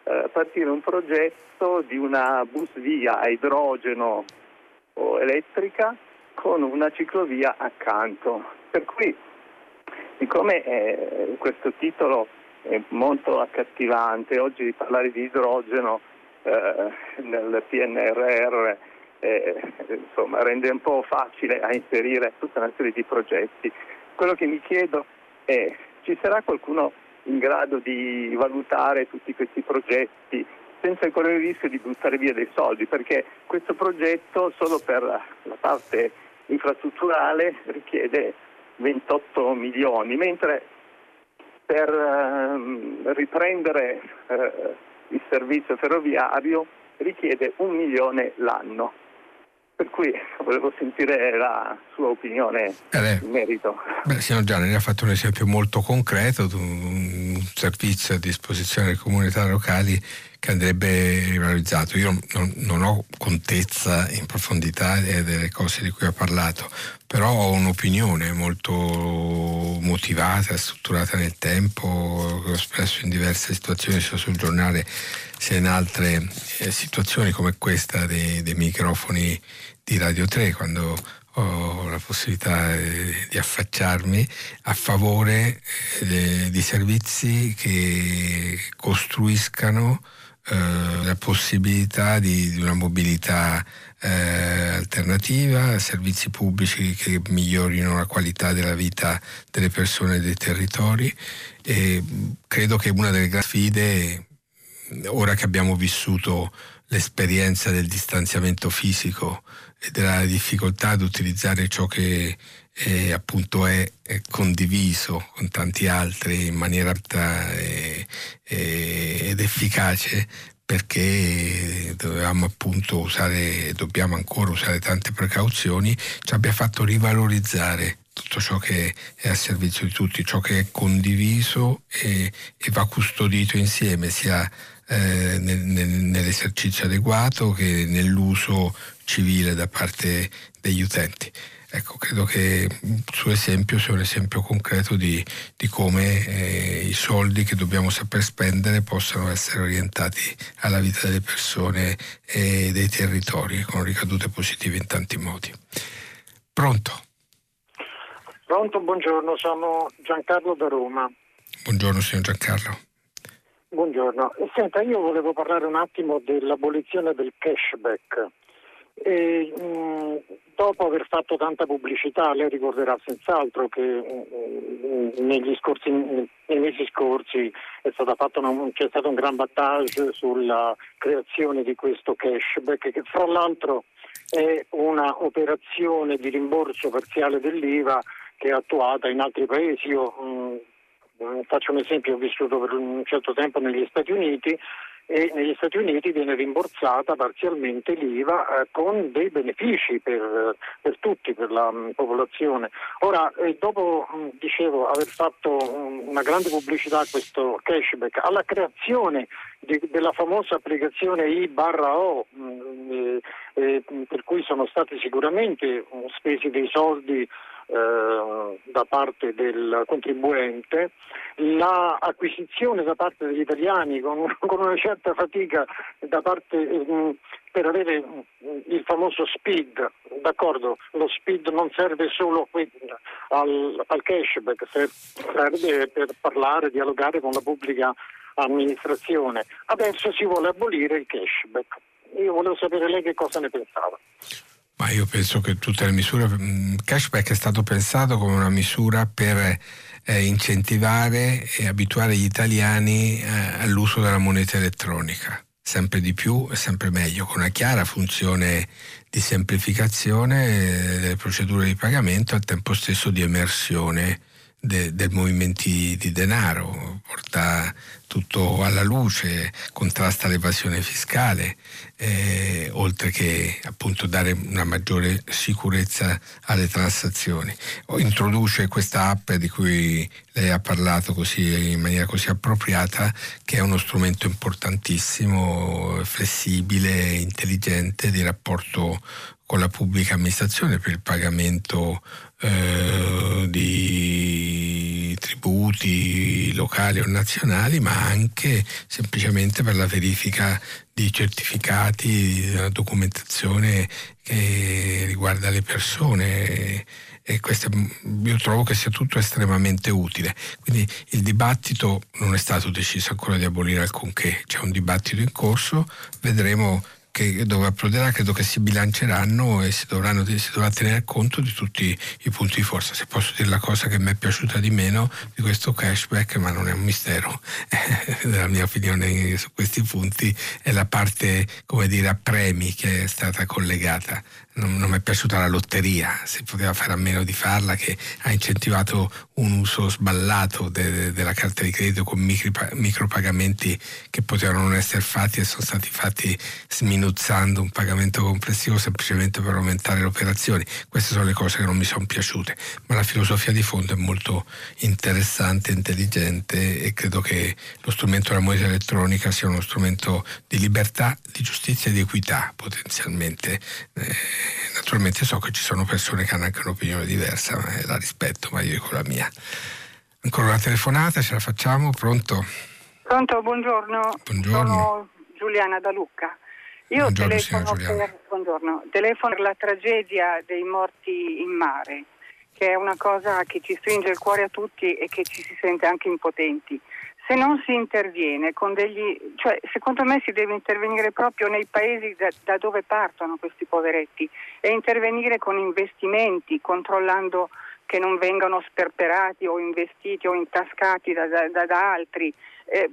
eh, partire un progetto di una busvia a idrogeno o elettrica con una ciclovia accanto. Per cui, siccome eh, questo titolo è molto accattivante, oggi parlare di idrogeno eh, nel P N R R eh, insomma, rende un po' facile a inserire tutta una serie di progetti. Quello che mi chiedo è: ci sarà qualcuno in grado di valutare tutti questi progetti senza correre il rischio di buttare via dei soldi? Perché questo progetto solo per la parte infrastrutturale richiede ventotto milioni, mentre per um, riprendere uh, il servizio ferroviario richiede un milione l'anno. Per cui volevo sentire la sua opinione eh, in merito. Beh, signor Gianni, lei ha fatto un esempio molto concreto, un servizio a disposizione delle comunità locali che andrebbe rivalorizzato. Io non, non ho contezza in profondità delle cose di cui ha parlato, però ho un'opinione molto motivata, strutturata nel tempo, che ho espresso in diverse situazioni, sia sul giornale sia in altre eh, situazioni come questa dei, dei microfoni di Radio tre, quando ho la possibilità eh, di affacciarmi a favore eh, di servizi che costruiscano eh, la possibilità di, di una mobilità Eh, alternativa, servizi pubblici che migliorino la qualità della vita delle persone e dei territori. E credo che una delle grandi sfide, ora che abbiamo vissuto l'esperienza del distanziamento fisico e della difficoltà ad utilizzare ciò che eh, appunto è, è condiviso con tanti altri in maniera apta e, e, ed efficace, perché dovevamo appunto usare, dobbiamo ancora usare tante precauzioni, ci abbia fatto rivalorizzare tutto ciò che è a servizio di tutti, ciò che è condiviso e, e va custodito insieme, sia eh, nel, nel, nell'esercizio adeguato che nell'uso civile da parte degli utenti. Ecco, credo che il suo esempio sia un esempio concreto di, di come eh, i soldi che dobbiamo saper spendere possano essere orientati alla vita delle persone e dei territori, con ricadute positive in tanti modi. Pronto? Pronto, buongiorno, sono Giancarlo da Roma. Buongiorno, signor Giancarlo. Buongiorno. Senta, io volevo parlare un attimo dell'abolizione del cashback. E, mh, dopo aver fatto tanta pubblicità, lei ricorderà senz'altro che mh, mh, negli scorsi, mh, nei mesi scorsi è stata fatta una, c'è stato un gran battage sulla creazione di questo cashback, che fra l'altro è una operazione di rimborso parziale dell'I V A che è attuata in altri paesi. Io mh, faccio un esempio, ho vissuto per un certo tempo negli Stati Uniti, e negli Stati Uniti viene rimborsata parzialmente l'I V A eh, con dei benefici per, per tutti, per la mh, popolazione. Ora, eh, dopo mh, dicevo aver fatto mh, una grande pubblicità a questo cashback, alla creazione di, della famosa applicazione I barra O, mh, eh, eh, per cui sono stati sicuramente mh, spesi dei soldi da parte del contribuente, la acquisizione da parte degli italiani con, con una certa fatica da parte eh, per avere il famoso S P I D, d'accordo, lo S P I D non serve solo qui, al, al cashback, serve per parlare, dialogare con la pubblica amministrazione. Adesso si vuole abolire il cashback. Io volevo sapere lei che cosa ne pensava. Ma io penso che tutte le misure, il cashback è stato pensato come una misura per eh, incentivare e abituare gli italiani eh, all'uso della moneta elettronica, sempre di più e sempre meglio, con una chiara funzione di semplificazione delle procedure di pagamento e al tempo stesso di emersione dei de movimenti di denaro. Porta tutto alla luce, contrasta l'evasione fiscale, eh, oltre che appunto dare una maggiore sicurezza alle transazioni. Introduce questa app di cui lei ha parlato così, in maniera così appropriata, che è uno strumento importantissimo, flessibile, intelligente di rapporto con la pubblica amministrazione per il pagamento eh, di tributi locali o nazionali, ma anche semplicemente per la verifica di certificati, di documentazione che riguarda le persone. E questo io trovo che sia tutto estremamente utile. Quindi il dibattito non è stato deciso ancora di abolire alcunché, c'è un dibattito in corso, vedremo che dove approderà. Credo che si bilanceranno e si, dovranno, si dovrà tenere conto di tutti i punti di forza. Se posso dire la cosa che mi è piaciuta di meno di questo cashback, ma non è un mistero, la mia opinione su questi punti è la parte, come dire, a premi che è stata collegata. Non, non mi è piaciuta la lotteria, si poteva fare a meno di farla, che ha incentivato un uso sballato de, de, della carta di credito con micri, micropagamenti che potevano non essere fatti e sono stati fatti sminuzzando un pagamento complessivo semplicemente per aumentare le operazioni. Queste sono le cose che non mi sono piaciute, ma la filosofia di fondo è molto interessante, intelligente, e credo che lo strumento della moneta elettronica sia uno strumento di libertà, di giustizia e di equità potenzialmente. Eh, Naturalmente so che ci sono persone che hanno anche un'opinione diversa, ma la rispetto, ma io dico la mia. Ancora una telefonata, ce la facciamo? Pronto? Pronto, buongiorno. Buongiorno. Sono Giuliana da Lucca. Io buongiorno, telefono, per, buongiorno, telefono per la tragedia dei morti in mare, che è una cosa che ci stringe il cuore a tutti e che ci si sente anche impotenti. Se non si interviene con degli, cioè secondo me si deve intervenire proprio nei paesi da, da dove partono questi poveretti, e intervenire con investimenti, controllando che non vengano sperperati o investiti o intascati da, da, da, da altri. Eh,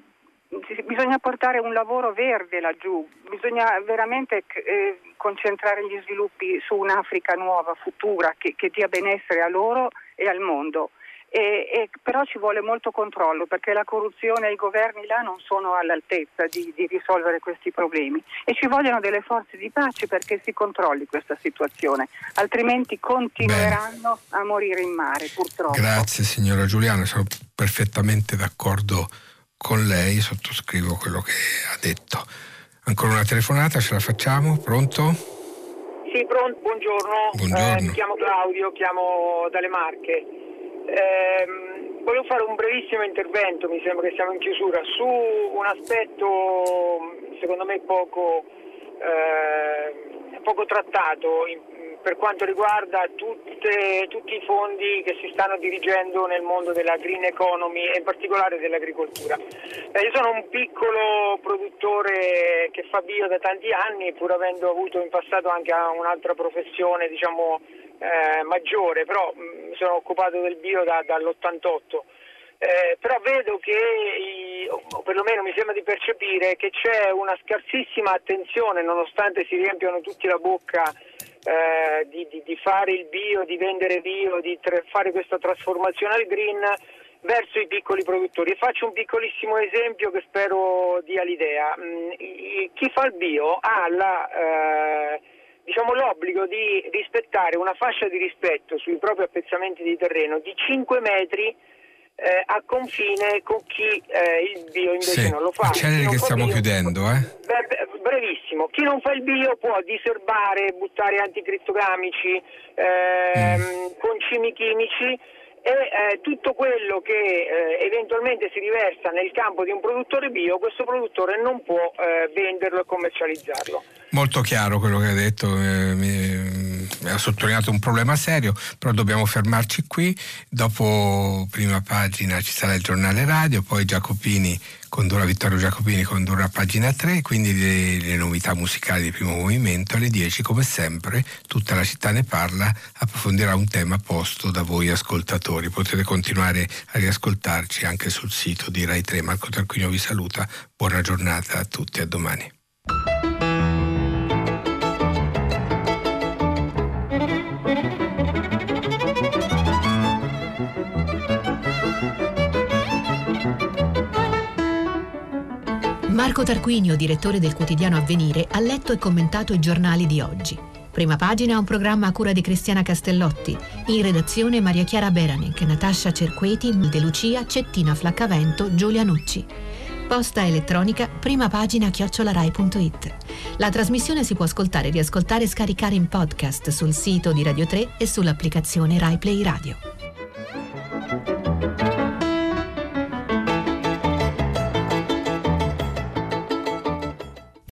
bisogna portare un lavoro verde laggiù, bisogna veramente eh, concentrare gli sviluppi su un'Africa nuova, futura, che, che dia benessere a loro e al mondo. E, e, però ci vuole molto controllo, perché la corruzione e i governi là non sono all'altezza di, di risolvere questi problemi, e ci vogliono delle forze di pace perché si controlli questa situazione, altrimenti continueranno Bene. a morire in mare, purtroppo. Grazie signora Giuliana, sono perfettamente d'accordo con lei, sottoscrivo quello che ha detto. Ancora una telefonata, ce la facciamo? Pronto? Sì, pronto, buongiorno, buongiorno. Eh, mi chiamo Claudio, chiamo dalle Marche. Eh, volevo fare un brevissimo intervento, mi sembra che siamo in chiusura, su un aspetto secondo me poco, eh, poco trattato in, per quanto riguarda tutte, tutti i fondi che si stanno dirigendo nel mondo della green economy e in particolare dell'agricoltura. Eh, io sono un piccolo produttore che fa bio da tanti anni, pur avendo avuto in passato anche un'altra professione, diciamo, Eh, maggiore, però mi sono occupato del bio da, dall'ottantotto, eh, però vedo che, i, o perlomeno mi sembra di percepire, che c'è una scarsissima attenzione, nonostante si riempiano tutti la bocca eh, di, di, di fare il bio, di vendere bio, di tra- fare questa trasformazione al green, verso i piccoli produttori. E faccio un piccolissimo esempio che spero dia l'idea. Mm, i, chi fa il bio ha la... Eh, diciamo l'obbligo di rispettare una fascia di rispetto sui propri appezzamenti di terreno di cinque metri eh, a confine con chi eh, il bio invece sì, non lo fa. Acceleri che stiamo bio, chiudendo, eh? Brevissimo. Chi non fa il bio può diserbare, buttare anticrittogamici, eh, mm. concimi chimici e eh, tutto quello che eh, eventualmente si riversa nel campo di un produttore bio, questo produttore non può eh, venderlo e commercializzarlo. Molto chiaro quello che hai detto, eh, mi, mi ha sottolineato un problema serio, però dobbiamo fermarci qui. Dopo Prima Pagina ci sarà il giornale radio, poi Giacopini condurrà, Vittorio Giacopini condurrà Pagina tre, quindi le, le novità musicali di Primo Movimento. Alle dieci, come sempre, Tutta la città ne parla approfondirà un tema posto da voi ascoltatori. Potete continuare a riascoltarci anche sul sito di Rai tre. Marco Tarquinio vi saluta, buona giornata a tutti e a domani. Marco Tarquinio, direttore del quotidiano Avvenire, ha letto e commentato i giornali di oggi. Prima pagina, un programma a cura di Cristiana Castellotti. In redazione Maria Chiara Beranek, Natascia Cerqueti, De Lucia, Cettina Flaccavento, Giulia Nucci. Posta elettronica, prima pagina chiocciola rai punto it. La trasmissione si può ascoltare, riascoltare e scaricare in podcast sul sito di Radio tre e sull'applicazione Rai Play Radio.